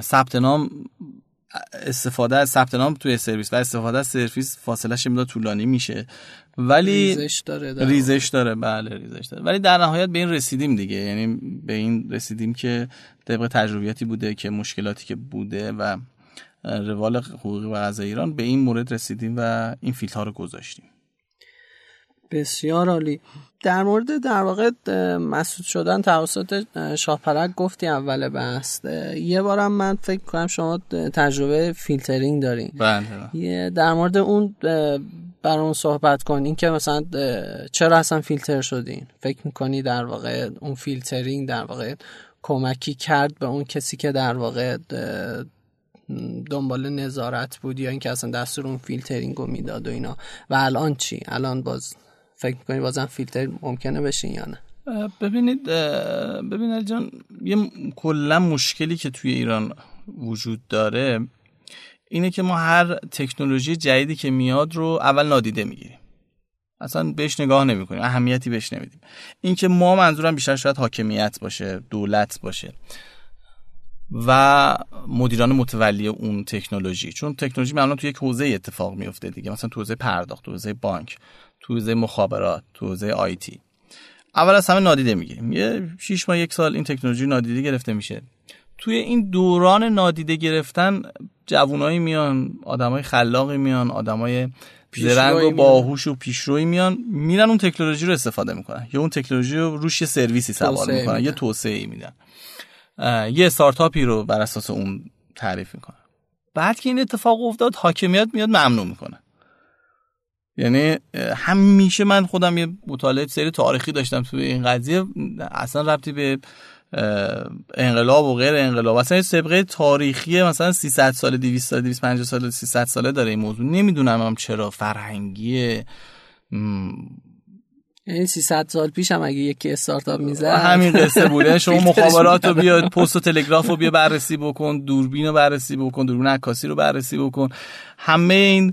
ثبت نام، استفاده از ثبت نام توی سرویس و استفاده از سرویس فاصله‌اش میاد طولانی میشه، ولی ریزش داره. بله ریزش داره، ولی در نهایت به این رسیدیم دیگه. یعنی به این رسیدیم که طبق تجربیاتی بوده، که مشکلاتی که بوده و روال حقوقی و قضایی ایران، به این مورد رسیدیم و این فیلترها رو گذاشتیم. بسیار عالی. در مورد در واقع مسدود شدن توسط شاپرک گفتی اول بحث. یه بارم من فکر کنم شما تجربه فیلترینگ دارین. بله. در مورد اون برامون صحبت کن، این که مثلا چرا اصلا فیلتر شدین؟ فکر میکنی در واقع اون فیلترینگ در واقع کمکی کرد به اون کسی که در واقع دنبال نظارت بود، یا این که اصلا دستور اون فیلترینگ رو میداد و اینا؟ و الان چی؟ الان باز فکر میکنی بازم فیلتر ممکنه بشین یا نه؟ ببینید جان، یه کلا مشکلی که توی ایران وجود داره اینه که ما هر تکنولوژی جدیدی که میاد رو اول نادیده میگیریم، اصلا بهش نگاه نمی کنیم، اهمیتی بهش نمیدیم. این که ما، منظورم بیشتر شاید حاکمیت باشه، دولت باشه و مدیران متولی اون تکنولوژی، چون تکنولوژی معمولا تو یک حوزه اتفاق میفته دیگه، مثلا تو حوزه پرداخت، تو حوزه بانک، تو حوزه مخابرات، تو حوزه آی تی. اول از همه نادیده میگیریم. یه 6 ماه 1 سال این تکنولوژی نادیده گرفته میشه. توی این دوران نادیده گرفتن جوانایی میان، آدمای خلاقی میان، آدمای زرنگ و باهوش و پیشروی میان اون تکنولوژی رو استفاده میکنن، یا اون تکنولوژی رو روش یه سرویسی سوار میکنن، یه توسعه میدن، یه استارتاپی رو بر اساس اون تعریف میکنن. بعد که این اتفاق افتاد حاکمیت میاد ممنوع میکنه. یعنی همیشه من خودم یه مطالعه سری تاریخی داشتم توی این قضیه، اصلا ربطی به انقلاب و غیر انقلاب، اصلا سابقه تاریخی مثلا 300 سال 200 سال 250 سال 300 ساله داره این موضوع. نمیدونم هم چرا فرهنگیه. این 300 سال پیش هم اگه یکی استارتاپ میزد همین قصه بوده، شما مخابراتو بیاد، پست و تلگرافو بیا بررسی بکن، دوربینو بررسی بکن، دوربین عکاسی رو بررسی بکن، همه این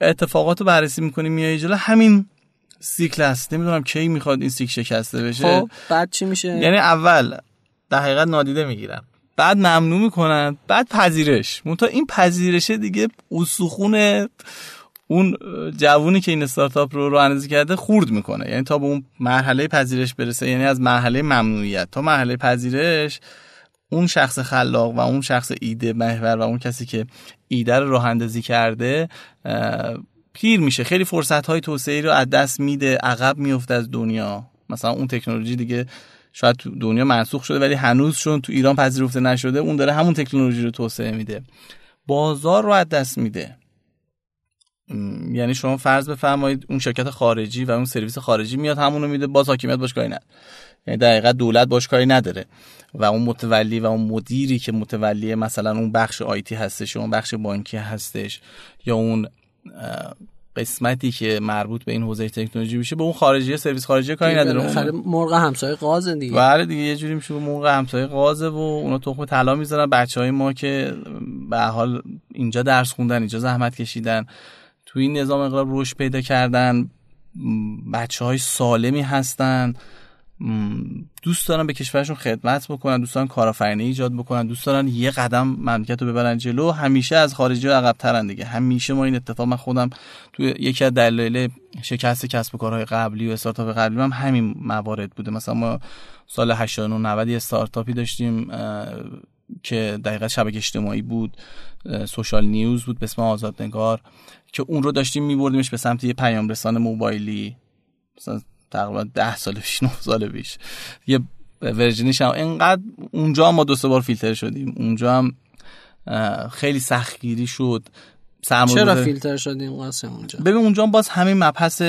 اتفاقاتو بررسی میکنی میای جلو. همین سیکل است. نمیدونم کی میخواد این سیکل شکسته بشه. خب بعد چی میشه؟ یعنی اول در حقیقت نادیده میگیرن، بعد ممنوع میکنن، بعد پذیرش. منتها این پذیرشه دیگه استخونه اون جوونی که این استارتاپ رو راه اندازی کرده خورد میکنه. یعنی تا به اون مرحله پذیرش برسه، یعنی از مرحله ممنوعیت تا مرحله پذیرش، اون شخص خلاق و اون شخص ایده محور و اون کسی که ایده رو راه اندازی کرده پیر میشه. خیلی فرصت های توسعه رو از دست میده، عقب میفته از دنیا. مثلا اون تکنولوژی دیگه شاید تو دنیا منسوخ شده ولی هنوز چون تو ایران پذیرفته نشده، اون داره همون تکنولوژی رو توسعه میده، بازار رو از دست میده. یعنی شما فرض بفرمایید اون شرکت خارجی و اون سرویس خارجی میاد همونو میده، باز حاکمیت باش کاری نداره. یعنی در حقیقت دولت باش کاری نداره و اون متولی و اون مدیری که متولی مثلا اون بخش آیتی هستش، اون بخش بانکی هستش، یا اون قسمتی که مربوط به این حوزه تکنولوژی میشه، به اون خارجی سرویس خارجی کاری نداره. مرغ همسایه قازه دیگه. بله دیگه، یه جوری میشه مرغ همسایه قازه و اونا تخم طلا میذارن. بچهای ما که به حال اینجا درس خوندن، اینجا زحمت کشیدن، تو این نظام انقلاب رشد پیدا کردن، بچهای سالمی هستن، دوست دارن به کشورشون خدمت بکنن، دوست دارن کارآفرینی ایجاد بکنن، دوست دارن یه قدم مملکت رو ببرن جلو. همیشه از خارجی عقب ترن دیگه. همیشه ما این اتفاق، من خودم تو یکی از دلایل شکست کسب و کارهای قبلی و استارتاپ قبلی هم همین موارد بوده. مثلا ما سال 89 90 استارتاپی داشتیم که دقیقاً شبکه اجتماعی بود، سوشال نیوز بود به اسم آزادنگار، که اون رو داشتیم می‌بردیمش به سمت یه پیام رسان موبایلی، مثلا تقریبا 10 سال پیش 9 سال پیش یه ورژنش. اینقدر اونجا هم ما 2-3 بار فیلتر شدیم، اونجا هم خیلی سختگیری شد. چرا فیلتر شدیم قاسم اونجا؟ ببین اونجا هم باز همین مبحث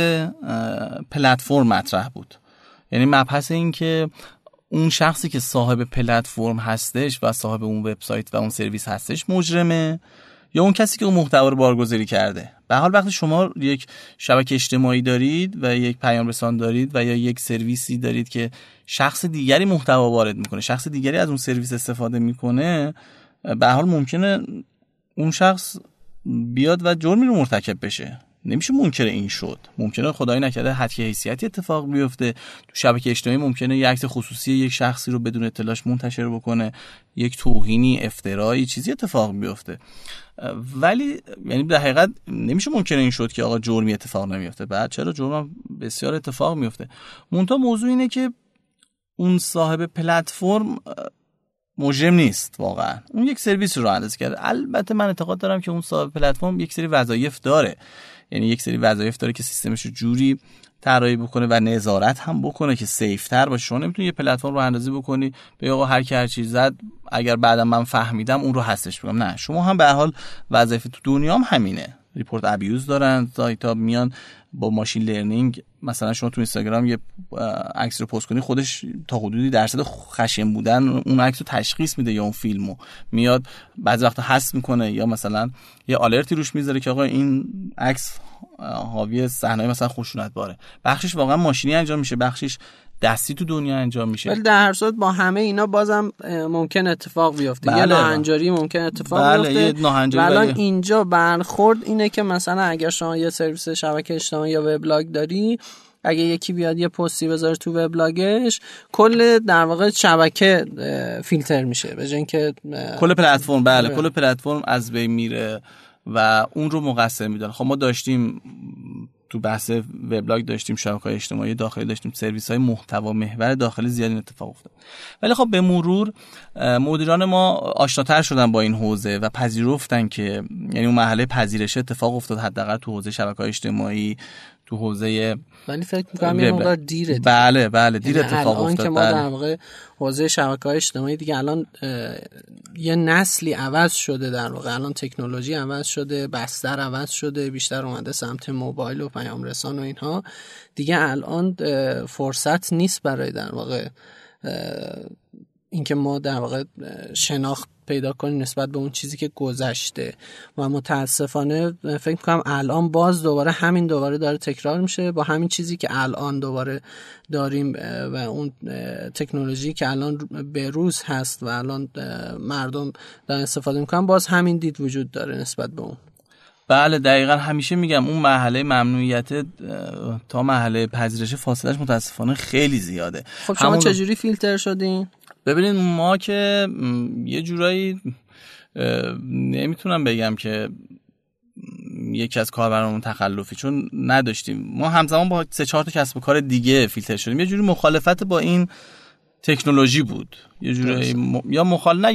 پلتفرم مطرح بود. یعنی مبحث این که اون شخصی که صاحب پلتفرم هستش و صاحب اون وبسایت و اون سرویس هستش مجرمه، یا اون کسی که اون محتوا رو بارگذاری کرده. به حال وقتی شما یک شبکه اجتماعی دارید و یک پیام رسان دارید و یا یک سرویسی دارید که شخص دیگری محتوا وارد میکنه، شخص دیگری از اون سرویس استفاده میکنه، به حال ممکنه اون شخص بیاد و جرمی رو مرتکب بشه. نمیشه منکر این شد. ممکنه خدای نکرده هک حیثیتی اتفاق بیفته تو شبکه اجتماعی، ممکنه یک عکس خصوصی یک شخصی رو بدون اطلاعش منتشر بکنه، یک توهینی، افترایی، چیزی اتفاق بیفته. ولی یعنی در حقیقت نمیشه منکر این شد که آقا جرمی اتفاق نمیفته. بعد چرا جرم بسیار اتفاق میفته. منتها موضوع اینه که اون صاحب پلتفرم مجرم نیست واقعا، اون یک سرویس رو اندازه کرده. البته من اعتقاد دارم که اون صاحب پلتفرم یک سری وظایف داره، یعنی یک سری وظایف داره که سیستمش رو جوری طراحی بکنه و نظارت هم بکنه که سیف‌تر باشه. شما نمیتونی یه پلتفرم رو اندازی بکنی به آقا هر کی هر چیز زد، اگر بعدا من فهمیدم اون رو هستش بگم. نه، شما هم به هر حال وظایف تو دنیا هم همینه. ریپورت ابیوز دارن، تا میان با ماشین لرنینگ مثلا شما تو اینستاگرام یه عکس رو پست کنی، خودش تا حدودی درصد خشن بودن اون عکس رو تشخیص میده، یا اون فیلمو میاد بعضی وقتا حذف میکنه، یا مثلا یه آلرتی روش میذاره که آقا این عکس حاوی صحنه مثلا خشونت باره. بخشش واقعا ماشینی انجام میشه، بخشش دستی تو دنیا انجام میشه. ولی در هر صورت با همه اینا بازم ممکن اتفاق بیفته. بله، یه ناهنجاری ممکن اتفاق بیفته. بله، الان اینجا برخورد اینه که مثلا اگر شما یه سرویس شبکه اجتماعی یا وبلاگ داری، اگه یکی بیاد یه پستی بذاره تو وبلاگش، کل در واقع شبکه فیلتر میشه به جای اینکه کل پلتفرم. بله، کل پلتفرم از بین میره و اون رو مقصر میدونن. خب ما داشتیم تو بحث وبلاگ داشتیم، شبکه‌های اجتماعی داخلی داشتیم، سرویس‌های محتوا محور داخلی زیاد این اتفاق افتاد. ولی خب به مرور مدیران ما آشناتر شدن با این حوزه و پذیرفتن که، یعنی اون مرحله پذیرش اتفاق افتاد حداقل تو حوزه شبکه‌های اجتماعی، تو حوزه، ولی فکر می‌کنم یه مقدار دیره. بله بله دیر اتفاق افتاد. که ما در واقع حوزه شبکه‌های اجتماعی دیگه الان یه نسلی عوض شده، در واقع الان تکنولوژی عوض شده، بستر عوض شده، بیشتر اومده سمت موبایل و پیام رسان و اینها دیگه. الان فرصت نیست برای در واقع اینکه ما در واقع شناخت پیدا کنیم نسبت به اون چیزی که گذشته. و متاسفانه فکر می‌کنم الان باز دوباره داره تکرار میشه با همین چیزی که الان دوباره داریم و اون تکنولوژی که الان به روز هست و الان مردم دارن استفاده می‌کنن، باز همین دید وجود داره نسبت به اون. بله دقیقاً. همیشه میگم اون مرحله ممنوعیت تا مرحله پذیرش فاصلهش متاسفانه خیلی زیاده. خب شما چجوری فیلتر شدین؟ ببینید ما که یه جورایی نمیتونم بگم که یکی از کاربرامون تخلفی، چون نداشتیم. ما همزمان با 3-4 تا کسب و کار دیگه فیلتر شدیم. یه جوری مخالفت با این تکنولوژی بود، یه جوری یا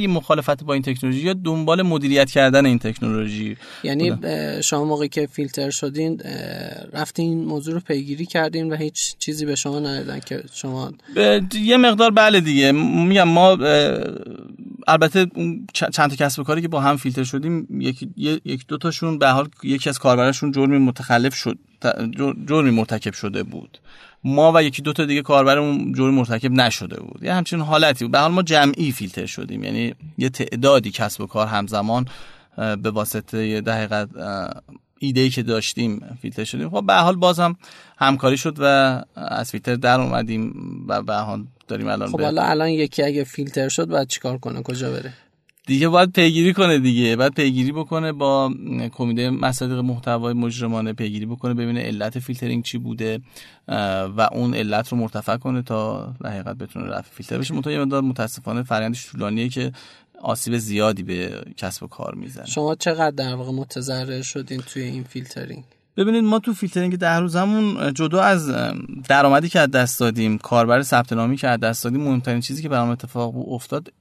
مخالفت با این تکنولوژی یا دنبال مدیریت کردن این تکنولوژی. یعنی شما موقعی که فیلتر شدین رفتین این موضوع رو پیگیری کردین و هیچ چیزی به شما ندادن که شما یه مقدار بله دیگه میگم ما البته چند تا کسب و کاری که با هم فیلتر شدیم یک دو تاشون به حال یکی از کاربراشون جرمی مرتکب شده بود، ما و یکی دو تا دیگه کاربرمون جرم مرتکب نشده بود. یه همچین حالتی به حال ما جمعی فیلتر شدیم، یعنی یه تعدادی کسب و کار همزمان به واسطه دقیقاً ایده‌ای که داشتیم فیلتر شدیم. خب به حال باز هم همکاری شد و از فیلتر در اومدیم و به حال داریم الان. خب حالا الان یکی اگه فیلتر شد بعد چیکار کنه، کجا بره؟ دیگه باید پیگیری کنه دیگه، باید پیگیری بکنه با کمیته مصادیق محتوای مجرمانه، پیگیری بکنه ببینه علت فیلترینگ چی بوده و اون علت رو مرتفع کنه تا در حقیقت بتونه رفع فیلتر بشه. منتها یه مقدار متاسفانه فرآیندش طولانیه که آسیب زیادی به کسب و کار میزنه. شما چقدر در واقع متضرر شدین توی این فیلترینگ؟ ببینید ما تو فیلترینگ در روزمون جدا از درآمدی که از دست دادیم، کاربر ثبت نامی که از دست دادیم، مهمترین چیزی که برام اتفاق افتاد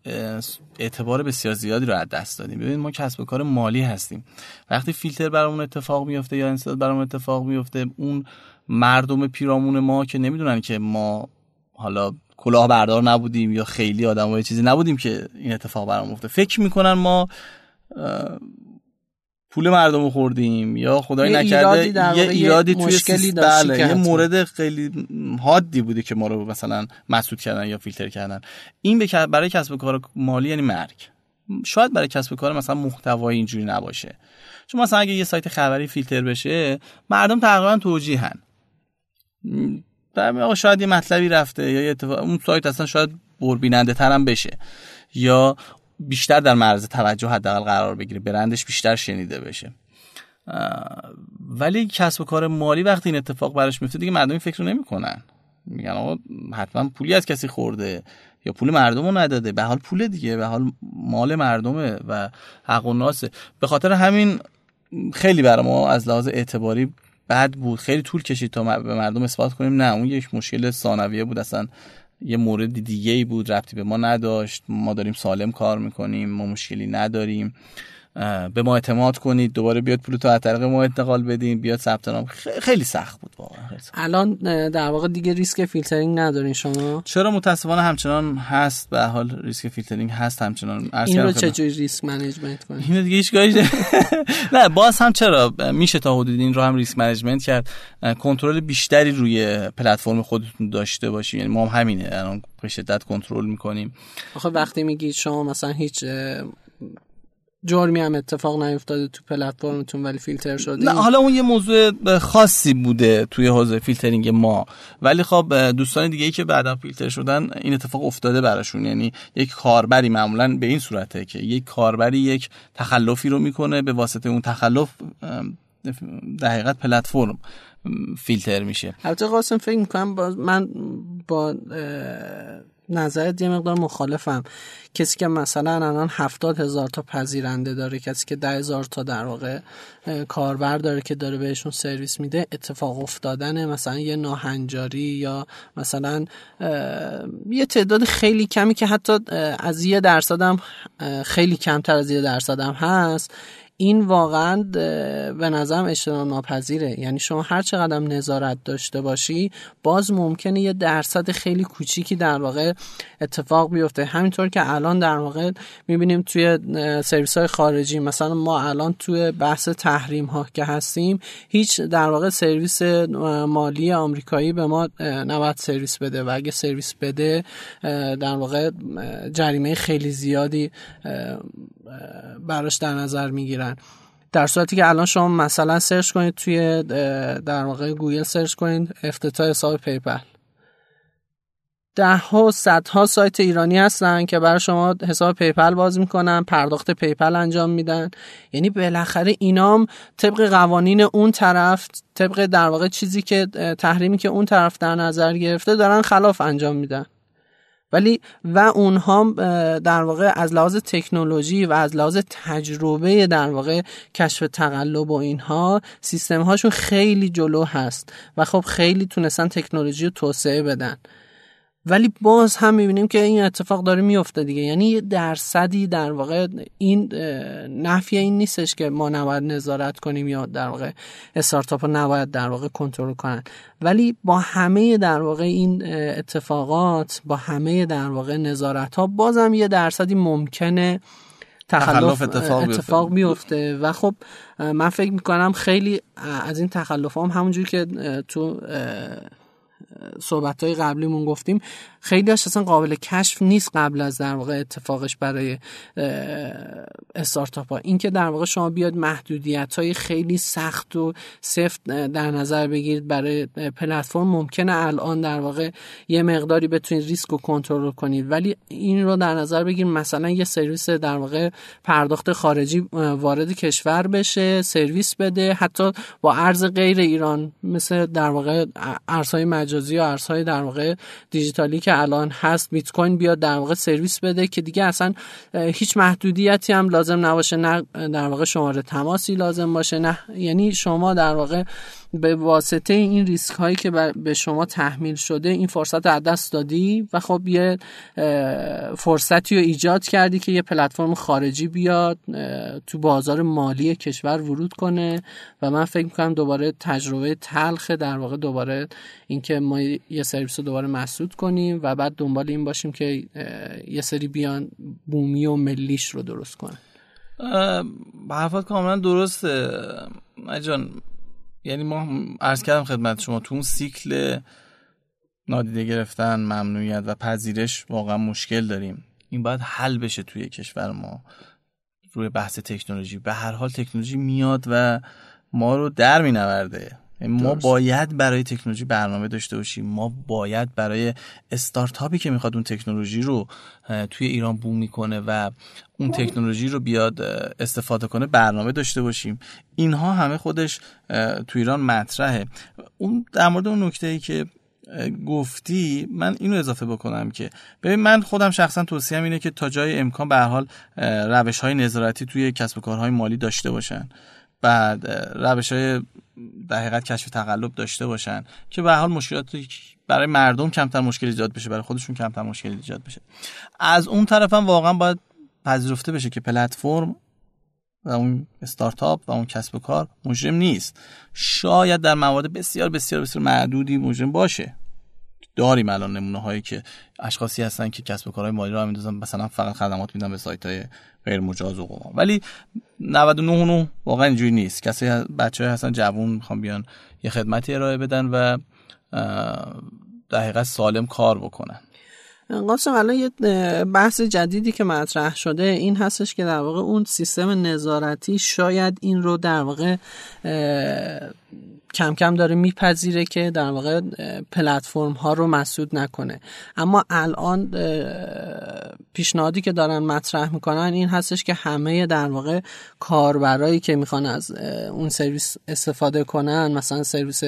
اعتبار بسیار زیادی رو از دست دادیم. ببینید ما کسب و کار مالی هستیم، وقتی فیلتر برامون اتفاق میفته یا انسداد برامون اتفاق میفته، اون مردم پیرامون ما که نمیدونن که ما حالا کلاه بردار نبودیم یا خیلی آدمای چیزی نبودیم که این اتفاق برام افتاد، فکر میکنن ما پول مردم رو خوردیم یا خدایی نکرده یه ایرادی توی سیستم. بله یه مورد خیلی حادی بوده که ما رو مثلا مسدود کردن یا فیلتر کردن. این برای کسب و کار مالی یعنی مرگ. شاید برای کسب و کار مثلا محتوایی اینجوری نباشه، چون مثلا اگه یه سایت خبری فیلتر بشه مردم تقریبا توجیهن، آقا شاید یه مطلبی رفته یا اون سایت اصلا شاید بربیننده تر هم بشه یا بیشتر در معرض توجه حداقل قرار بگیره، برندش بیشتر شنیده بشه. ولی کسب و کار مالی وقتی این اتفاق براش میفته دیگه مردم این فکر رو نمی‌کنن، میگن آقا حتما پولی از کسی خورده یا پول مردم رو نداده. به حال پول دیگه، به حال مال مردمه و حق و ناسه. به خاطر همین خیلی برای ما از لحاظ اعتباری بد بود، خیلی طول کشید تا به مردم اثبات کنیم نه اون یک مشکل ثانویه بود، اصلا یه مورد دیگه ای بود، ربطی به ما نداشت، ما داریم سالم کار میکنیم، ما مشکلی نداریم، به ما اعتماد کنید، دوباره بیاد پول تو از طریق ما انتقال بدیم، بیاد ثبت نام. خیلی سخت بود واقعا. الان در واقع دیگه ریسک فیلترینگ ندارین شما؟ چرا متاسفانه همچنان هست، به حال ریسک فیلترینگ هست همچنان. این رو چجوری ریسک منیجمنت کنید؟ این دیگه هیچ کاری نه، باز هم چرا میشه تا حدودی این رو هم ریسک منیجمنت کرد، کنترل بیشتری روی پلتفرم خودتون داشته باشین. یعنی ما هم همینه الان به شدت کنترل میکنیم. آخه وقتی میگید شما مثلا هیچ جرمی هم اتفاق نیفتاده تو پلتفرمتون ولی فیلتر شده، نه حالا اون یه موضوع خاصی بوده توی حوزه فیلترینگ ما، ولی خب دوستان دیگه‌ای که بعدا فیلتر شدن این اتفاق افتاده براشون. یعنی یک کاربری معمولاً به این صورته که یک کاربری یک تخلفی رو میکنه، به واسطه اون تخلف در حقیقت پلتفرم فیلتر میشه. البته قاسم فکر میکنم من با نظرت یه مقدار مخالفم. کسی که مثلا الان 70,000 تا پذیرنده داره، کسی که 10,000 تا در واقع کاربر داره که داره بهشون سرویس میده، اتفاق افتادن مثلا یه ناهنجاری یا مثلا یه تعداد خیلی کمی که حتی از 1% هم خیلی کمتر از 1% هم هست، این واقعا به نظرم اجتناب ناپذیره. یعنی شما هر چقدر نظارت داشته باشی باز ممکنه یه درصد خیلی کوچیکی در واقع اتفاق بیفته. همینطور که الان در واقع میبینیم توی سرویس‌های خارجی، مثلا ما الان توی بحث تحریم ها که هستیم، هیچ در واقع سرویس مالی آمریکایی به ما نباید سرویس بده و اگه سرویس بده در واقع جریمه خیلی زیادی براش در نظر میگیرن. در صورتی که الان شما مثلا سرچ کنید توی در واقع گوگل سرچ کنید افتتاح حساب پیپل، ده ها صدها سایت ایرانی هستن که برای شما حساب پیپل باز میکنن، پرداخت پیپل انجام میدن. یعنی بالاخره اینام طبق قوانین اون طرف، طبق در واقع چیزی که تحریمی که اون طرف در نظر گرفته، دارن خلاف انجام میدن. ولی و اونها در واقع از لحاظ تکنولوژی و از لحاظ تجربه در واقع کشف تقلب و اینها، سیستم هاشون خیلی جلو هست و خب خیلی تونستن تکنولوژی رو توسعه بدن. ولی باز هم میبینیم که این اتفاق داره میفته دیگه. یعنی یه درصدی در واقع این نفی این نیستش که ما نباید نظارت کنیم یا در واقع استارتاپ ها نباید در واقع کنترل کنن، ولی با همه در واقع این اتفاقات، با همه در واقع نظارت ها، بازم یه درصدی ممکنه تخلف اتفاق بیفته. و خب من فکر میکنم خیلی از این تخلف هم همونجوری که تو صحبت‌های قبلیمون گفتیم، خیلی‌هاش اصلا قابل کشف نیست قبل از در واقع اتفاقش برای استارتاپ‌ها. این که در واقع شما بیاد محدودیت‌های خیلی سخت و سفت در نظر بگیرید برای پلتفرم، ممکنه الان در واقع یه مقداری بتونید ریسک رو کنترل کنید، ولی این رو در نظر بگیرید مثلا یه سرویس در واقع پرداخت خارجی وارد کشور بشه، سرویس بده، حتی با ارز غیر ایران، مثل در واقع ارزهای مجازی و ارزهای در واقع دیجیتالی که الان هست، بیت کوین بیاد در واقع سرویس بده که دیگه اصلا هیچ محدودیتی هم لازم نباشه، نه در واقع شماره تماسی لازم باشه، نه. یعنی شما در واقع به واسطه این ریسک هایی که به شما تحمیل شده این فرصت رو از دست دادی و خب یه فرصتی رو ایجاد کردی که یه پلتفرم خارجی بیاد تو بازار مالی کشور ورود کنه. و من فکر می‌کنم دوباره تجربه تلخ در واقع دوباره اینکه ما یه سرویس رو دوباره مسدود کنیم و بعد دنبال این باشیم که یه سری بیان بومی و ملیش رو درست کنن. حرفات کاملا درسته جان. یعنی ما عرض کردم خدمت شما، تو اون سیکل نادیده گرفتن، ممنوعیت و پذیرش واقعا مشکل داریم. این باید حل بشه توی کشور ما روی بحث تکنولوژی. به هر حال تکنولوژی میاد و ما رو در مینورده. ما باید برای تکنولوژی برنامه داشته باشیم، ما باید برای استارتاپی که میخواد اون تکنولوژی رو توی ایران بوم میکنه و اون تکنولوژی رو بیاد استفاده کنه برنامه داشته باشیم. اینها همه خودش توی ایران مطرحه. اون در مورد اون نکته‌ای که گفتی، من اینو اضافه بکنم که ببین، من خودم شخصا توصیه‌ام اینه که تا جای امکان به هر حال روش‌های نظارتی توی کسب و کارهای مالی داشته باشن، بعد روش‌های در حقیقت کشف تقلب داشته باشن که به هر حال مشکلات برای مردم کمتر مشکل ایجاد بشه، برای خودشون کمتر مشکل ایجاد بشه. از اون طرف هم واقعا باید پذیرفته بشه که پلتفرم و اون استارتاپ و اون کسب و کار مجرم نیست. شاید در موارد بسیار بسیار بسیار معدودی مجرم باشه. داریم الان نمونه هایی که اشخاصی هستن که کسب و کارهای مالی را میندازن، مثلا فقط خدمات میدن به سایت های غیر مجاز و قمار، ولی 99 واقعا اینجوری نیست. کسایی بچه‌ها هستن جوون میخوان بیان یه خدمتی ارائه بدن و در حقیقت سالم کار بکنن. قاسم، الان یه بحث جدیدی که مطرح شده این هستش که در واقع اون سیستم نظارتی شاید این رو در واقع کم کم داره میپذیره که در واقع پلتفرم ها رو مسدود نکنه. اما الان پیشنهادی که دارن مطرح میکنن این هستش که همه در واقع کاربرایی که میخوان از اون سرویس استفاده کنن، مثلا سرویس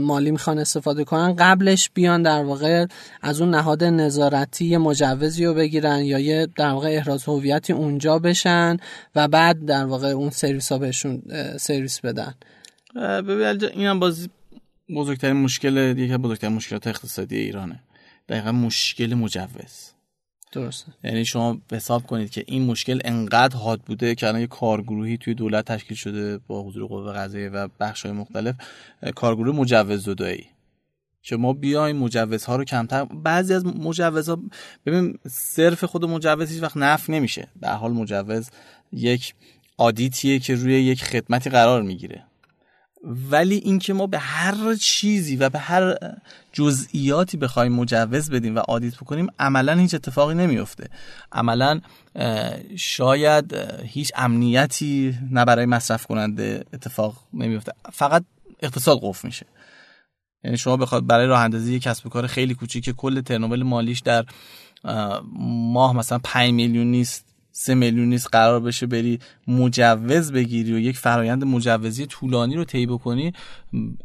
مالی میخوان استفاده کنن، قبلش بیان در واقع از اون نهاد نظارتی مجوزی رو بگیرن یا یه در واقع احراز هویتی اونجا بشن و بعد در واقع اون سرویس ها بهشون سرویس بدن. ببین، این هم باز بزرگترین مشکل، یکی از بزرگترین مشکلات اقتصادی ایرانه، دقیقا مشکل مجوز. درسته. یعنی شما حساب کنید که این مشکل انقدر حاد بوده که الان یک کارگروهی توی دولت تشکیل شده با حضور قوه قضاییه و بخش‌های مختلف، کارگروه مجوز زدایی که ما بیایم مجوزها رو کمتر، بعضی از مجوزها ببین صرف خود مجوز هیچ وقت نفع نمیشه. در حال مجوز یک آدیتیه که روی یک خدمتی قرار میگیره، ولی اینکه ما به هر چیزی و به هر جزئیاتی بخوایم مجوز بدیم و آدیت بکنیم عملا هیچ اتفاقی نمیفته. عملا شاید هیچ امنیتی نه برای مصرف کننده اتفاق نمیفته، فقط اقتصاد قفل میشه. یعنی شما بخواد برای راه اندازی یک کسب و کار خیلی کوچیک که کل ترنوبل مالیش در ماه مثلا 5 میلیون نیست، 3 میلیون نیست، قرار بشه بری مجوز بگیری و یک فرایند مجوزی طولانی رو طی بکنی،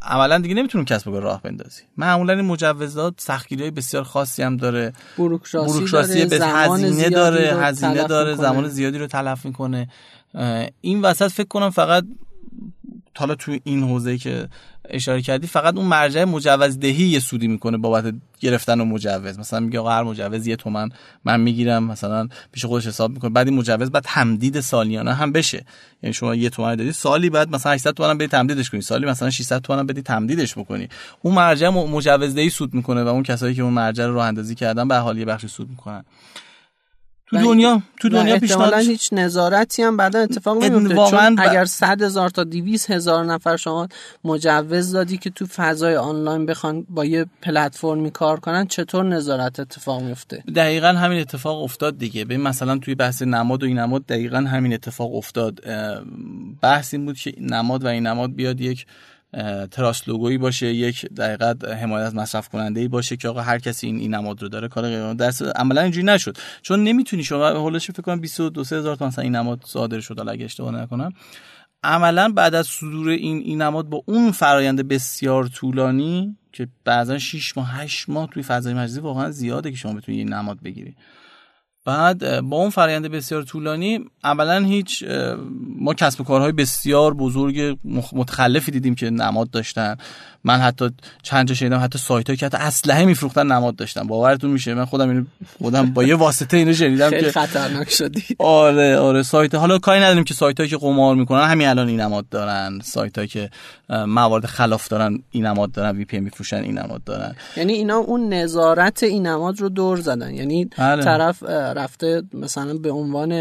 عملا دیگه نمیتونی کسب و کار راه بندازی. معمولا این مجوزات سختگیری‌های بسیار خاصی هم داره، بوروکراسی به هزینه داره، زمان زیادی رو تلف میکنه. این وسط فکر کنم فقط حالا توی این حوزه‌ای که اشاره کردی فقط اون مرجع مجوزدهی یه سودی میکنه بابت گرفتن و مجوز. مثلا میگه آقا هر مجوز 1 تومن من میگیرم، مثلا پیش خودش حساب میکنه. بعد این مجوز بعد تمدید سالیانه هم بشه، یعنی شما 1 تومن دادی سالی بعد مثلا 800 تومن هم بدی تمدیدش کنی، سالی مثلا 600 تومن هم بدی تمدیدش بکنی. اون مرجع مجوزدهی سود میکنه و اون کسایی که اون مرجع رو راه اندازی کردن به حال یه بخشی سود میکنن. تو دنیا پیشنهاد هیچ نظارتی هم بعداً اتفاق نمیفته، چون اگر 100 هزار تا 200 هزار نفر شما مجوز دادی که تو فضای آنلاین بخوان با یه پلتفرمی کار کنن، چطور نظارت اتفاق میفته؟ دقیقاً همین اتفاق افتاد دیگه. ببین مثلا توی بحث نماد و این نماد دقیقاً همین اتفاق افتاد. بحث این بود که نماد و این نماد بیاد یک تراست لوگویی باشه، یک دقیقاً حمایت از مصرف کننده‌ای باشه که آقا هر کسی این نماد رو داره کار غیر درس. عملاً اینجوری نشد، چون نمیتونی شما هولش فکر کنم 22-3000 تا مثلا این نماد صادر شد، حالا اگه اشتباه نکنم. عملاً بعد از صدور این نماد با اون فرایند بسیار طولانی که بعضاً 6 ماه 8 ماه توی فضای مجازی واقعاً زیاده که شما بتونی این نماد بگیری، بعد با اون فرآیند بسیار طولانی عملا هیچ، ما کسب و کارهای بسیار بزرگ متخلفی دیدیم که نماد داشتن. من حتی چند جا شنیدم حتی سایت‌هایی که حتی اسلحه می‌فروختن نماد داشتن. باورتون میشه؟ من خودم با یه واسطه اینو شنیدم که خیلی خطرناک شدی. آره سایت، حالا کاری نداریم که سایت‌هایی که قمار می‌کنن همین الان این نماد دارن، سایت‌هایی که موارد خلاف دارن این نماد دارن، وی پی ام می‌فروشن این نماد دارن. یعنی اینا اون نظارت این نماد رو دور زدن. یعنی طرف رفته مثلا به عنوان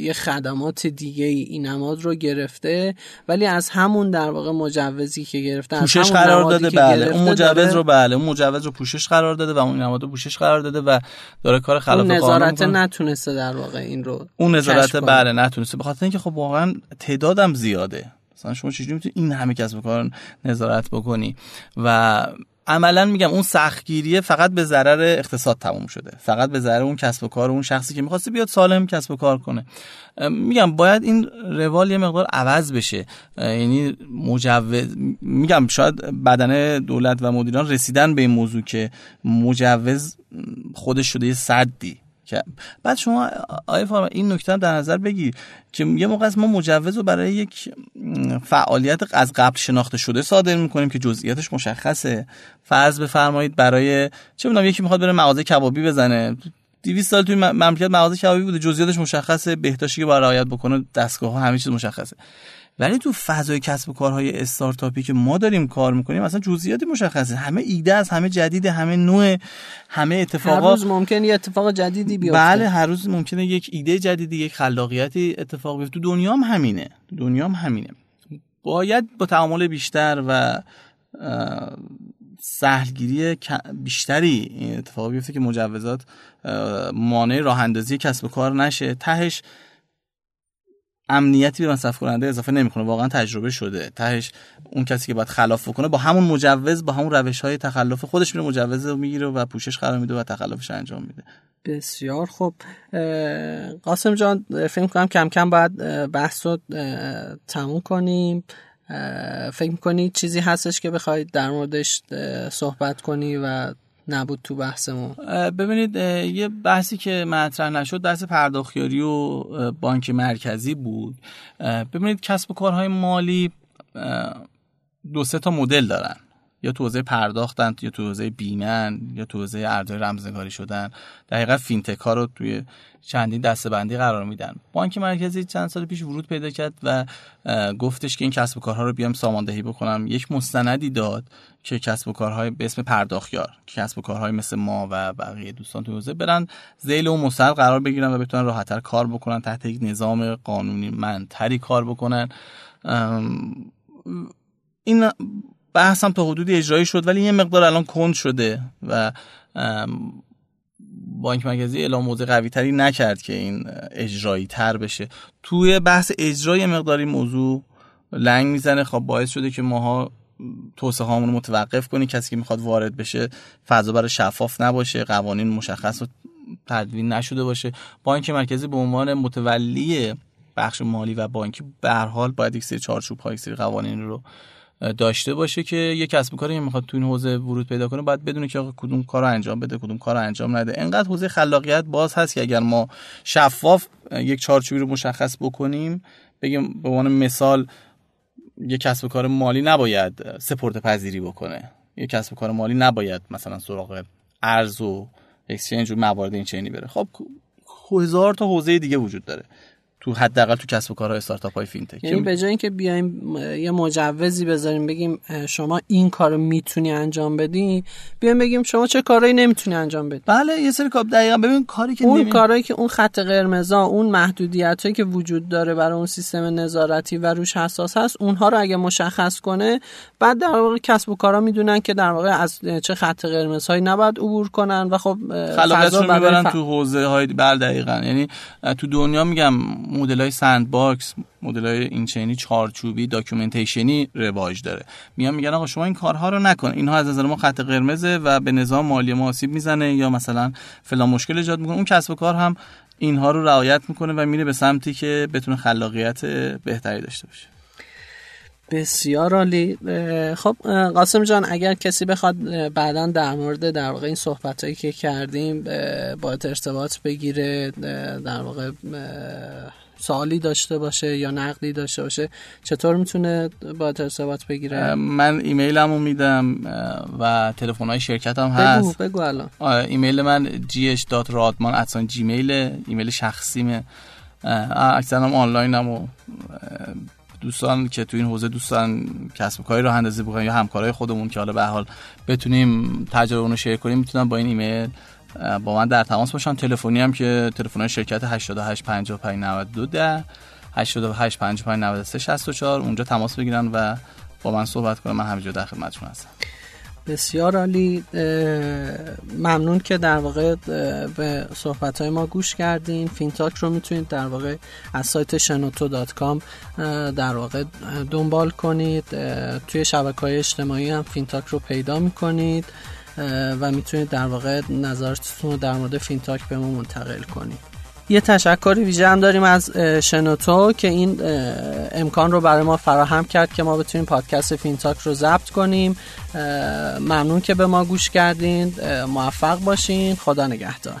یه خدمات دیگه این نماد رو گرفته، ولی از همون در واقع مجوزی که گرفته پوشش قرار داده. بله اون مجوز رو، بله اون مجوز رو پوشش قرار داده و اون نماد رو پوشش قرار داده و داره کار خلاف قانون می‌کنه. نظارت نتونسته در واقع این رو، اون نظارت بله نتونسته، به خاطر اینکه خب واقعا تعدادم زیاده. مثلا شما چجوری میتونید این همه کسب و کار نظارت بکنی؟ و عملا میگم اون سختگیریه فقط به ضرر اقتصاد تموم شده، فقط به ضرر اون کسب و کار، اون شخصی که میخواسته بیاد سالم کسب و کار کنه. میگم باید این روال یه مقدار عوض بشه. یعنی مجوز، میگم شاید بدنه دولت و مدیران رسیدن به این موضوع که مجوز خودش شده یه سدی که بعد شما آقای فارمد این نکته هم در نظر بگیر که یه موقع ما مجوز رو برای یک فعالیت از قبل شناخته شده صادر میکنیم که جزئیاتش مشخصه. فرض بفرمایید برای چه می‌دونم یکی میخواد بره مغازه کبابی بزنه، 200 سال توی مملکت مغازه کبابی بوده، جزئیاتش مشخصه، بهداشتی که باید رعایت بکنه، دستگاه‌ها، همه چیز مشخصه. ولی تو فضای کسب و کارهای استارتاپی که ما داریم کار میکنیم اصلا جزئیاتی مشخصه، همه ایده است، همه جدیده، همه نوعه، همه اتفاقات، هر روز ممکنه یه اتفاق جدیدی بیفته. بله هر روز ممکنه یک ایده جدیدی، یک خلاقیتی اتفاق بیفته. تو دنیا هم همینه، باید با تعامل بیشتر و سهلگیری بیشتری این اتفاق بیفته که مجوزات مانع راه اندازی کسب و کار نشه. تهش امنیتی به مصرف کننده اضافه نمیکنه، واقعا تجربه شده. تهش اون کسی که باید خلاف بکنه با همون مجوز، با همون روش‌های تخلف خودش میره مجوز رو میگیره و پوشش قرار میده و تخلفش انجام میده. بسیار خب قاسم جان، فکر می‌کنم کم کم باید بحث رو تموم کنیم. فکر می‌کنی چیزی هستش که بخواید در موردش صحبت کنی و نبود تو بحثمون؟ ببینید یه بحثی که مطرح نشد بحث پرداختیاری و بانک مرکزی بود. ببینید کسب و کارهای مالی 2-3 تا مدل دارن. یا تو حوزه پرداختن، یا تو حوزه بیمه، یا تو حوزه ارزهای رمزنگاری شدن. در حقیقت فینتک ها رو توی چندین دسته‌بندی قرار میدن. بانک مرکزی چند سال پیش ورود پیدا کرد و گفتش که این کسب و کارها رو بیام ساماندهی بکنم. یک مستندی داد که کسب و کارهای به اسم پرداختیار، کسب و کارهای مثل ما و بقیه دوستان تو حوزه برن ذیل و مستقل قرار بگیرن و بتونن راحت‌تر کار بکنن، تحت یک نظام قانونی منتری کار بکنن. این بحث هم تا حدودی اجرایی شد، ولی یه مقدار الان کند شده و بانک مرکزی اعلام موضع قوی تری نکرد که این اجرایی تر بشه. توی بحث اجرای مقداری موضوع لنگ میزنه، خب باعث شده که ماها توسعه هامون رو متوقف کنی. کسی که میخواد وارد بشه فضا برای شفاف نباشه، قوانین مشخص و تدوین نشده باشه. بانک مرکزی به عنوان متولی بخش مالی و بانکی به هر حال باید یک سری چارچوب ها، یک سری قوانین رو داشته باشه که یک کسب و کاری میخواد تو این حوزه ورود پیدا کنه باید بدونه که آقا کدوم کارو انجام بده، کدوم کارو انجام نده. اینقدر حوزه خلاقیت باز هست که اگر ما شفاف یک چارچوبی رو مشخص بکنیم، بگیم به عنوان مثال یک کسب و کار مالی نباید سپرده پذیری بکنه، یک کسب و کار مالی نباید مثلا سراغ ارز و اکسچنج و موارد این چنینی بره. خب هزار تا حوزه دیگه وجود داره تو حداقل تو کسب و کارهای استارتاپ های فینتک. یعنی به جای اینکه بیایم یه مجوزی بذاریم بگیم شما این کارو میتونی انجام بدی، بیایم بگیم شما چه کارایی نمیتونی انجام بدی. بله یه سری کار دقیقاً ببین کاری که اون کارایی که اون خط قرمزا، اون محدودیتایی که وجود داره برای اون سیستم نظارتی و روش حساس هست، اونها رو اگه مشخص کنه، بعد در واقع کسب و کارا میدونن که در واقع از چه خط قرمزهایی نباید عبور کنن و خب خلاقیتشون میبرن تو حوزه های بل. دقیقاً یعنی تو دنیا میگم مدل‌های سندباکس، مدل‌های اینچینی، چارچوبی، داکیومنتیشنی رواج داره. میگن آقا شما این کارها رو نکن، اینها از نظر ما خط قرمزه و به نظام مالی ما آسیب میزنه یا مثلا فلان مشکل ایجاد میکنه. اون کسب و کار هم اینها رو رعایت میکنه و میره به سمتی که بتونه خلاقیت بهتری داشته باشه. بسیار عالی. خب قاسم جان، اگر کسی بخواد بعداً در مورد در واقع این صحبتایی که کردیم با ارتباط بگیره، در واقع سوالی داشته باشه یا نقدی داشته باشه، چطور میتونه با ارتباط بگیره؟ من ایمیلمو میدم و تلفن‌های شرکتم هست. بگو الان. ایمیل من gh.radman@gmail، ایمیل شخصیمه. اکثرا هم آنلاینم و دوستان که تو این حوزه دوستان کسب و کاری راه اندازی بکنن یا همکارای خودمون که حالا به هر حال بتونیم تجربه‌مون رو شیر کنیم، میتونن با این ایمیل با من در تماس باشن. تلفنی هم که تلفن شرکت 88559210 88559364 اونجا تماس بگیرن و با من صحبت کنن، من همینجا در خدمتشون هستم. بسیار عالی. ممنون که در واقع به صحبت‌های ما گوش کردین. فینتاک رو میتونید در واقع از سایت shenoto.com در واقع دنبال کنید. توی شبکه‌های اجتماعی هم فینتاک رو پیدا می‌کنید و میتونید در واقع نظرتون رو در مورد فینتاک به ما منتقل کنید. یه تشکر ویژه هم داریم از شنوتو که این امکان رو برای ما فراهم کرد که ما بتونیم پادکست فینتاک رو ضبط کنیم. ممنون که به ما گوش کردین. موفق باشین. خدا نگهدار.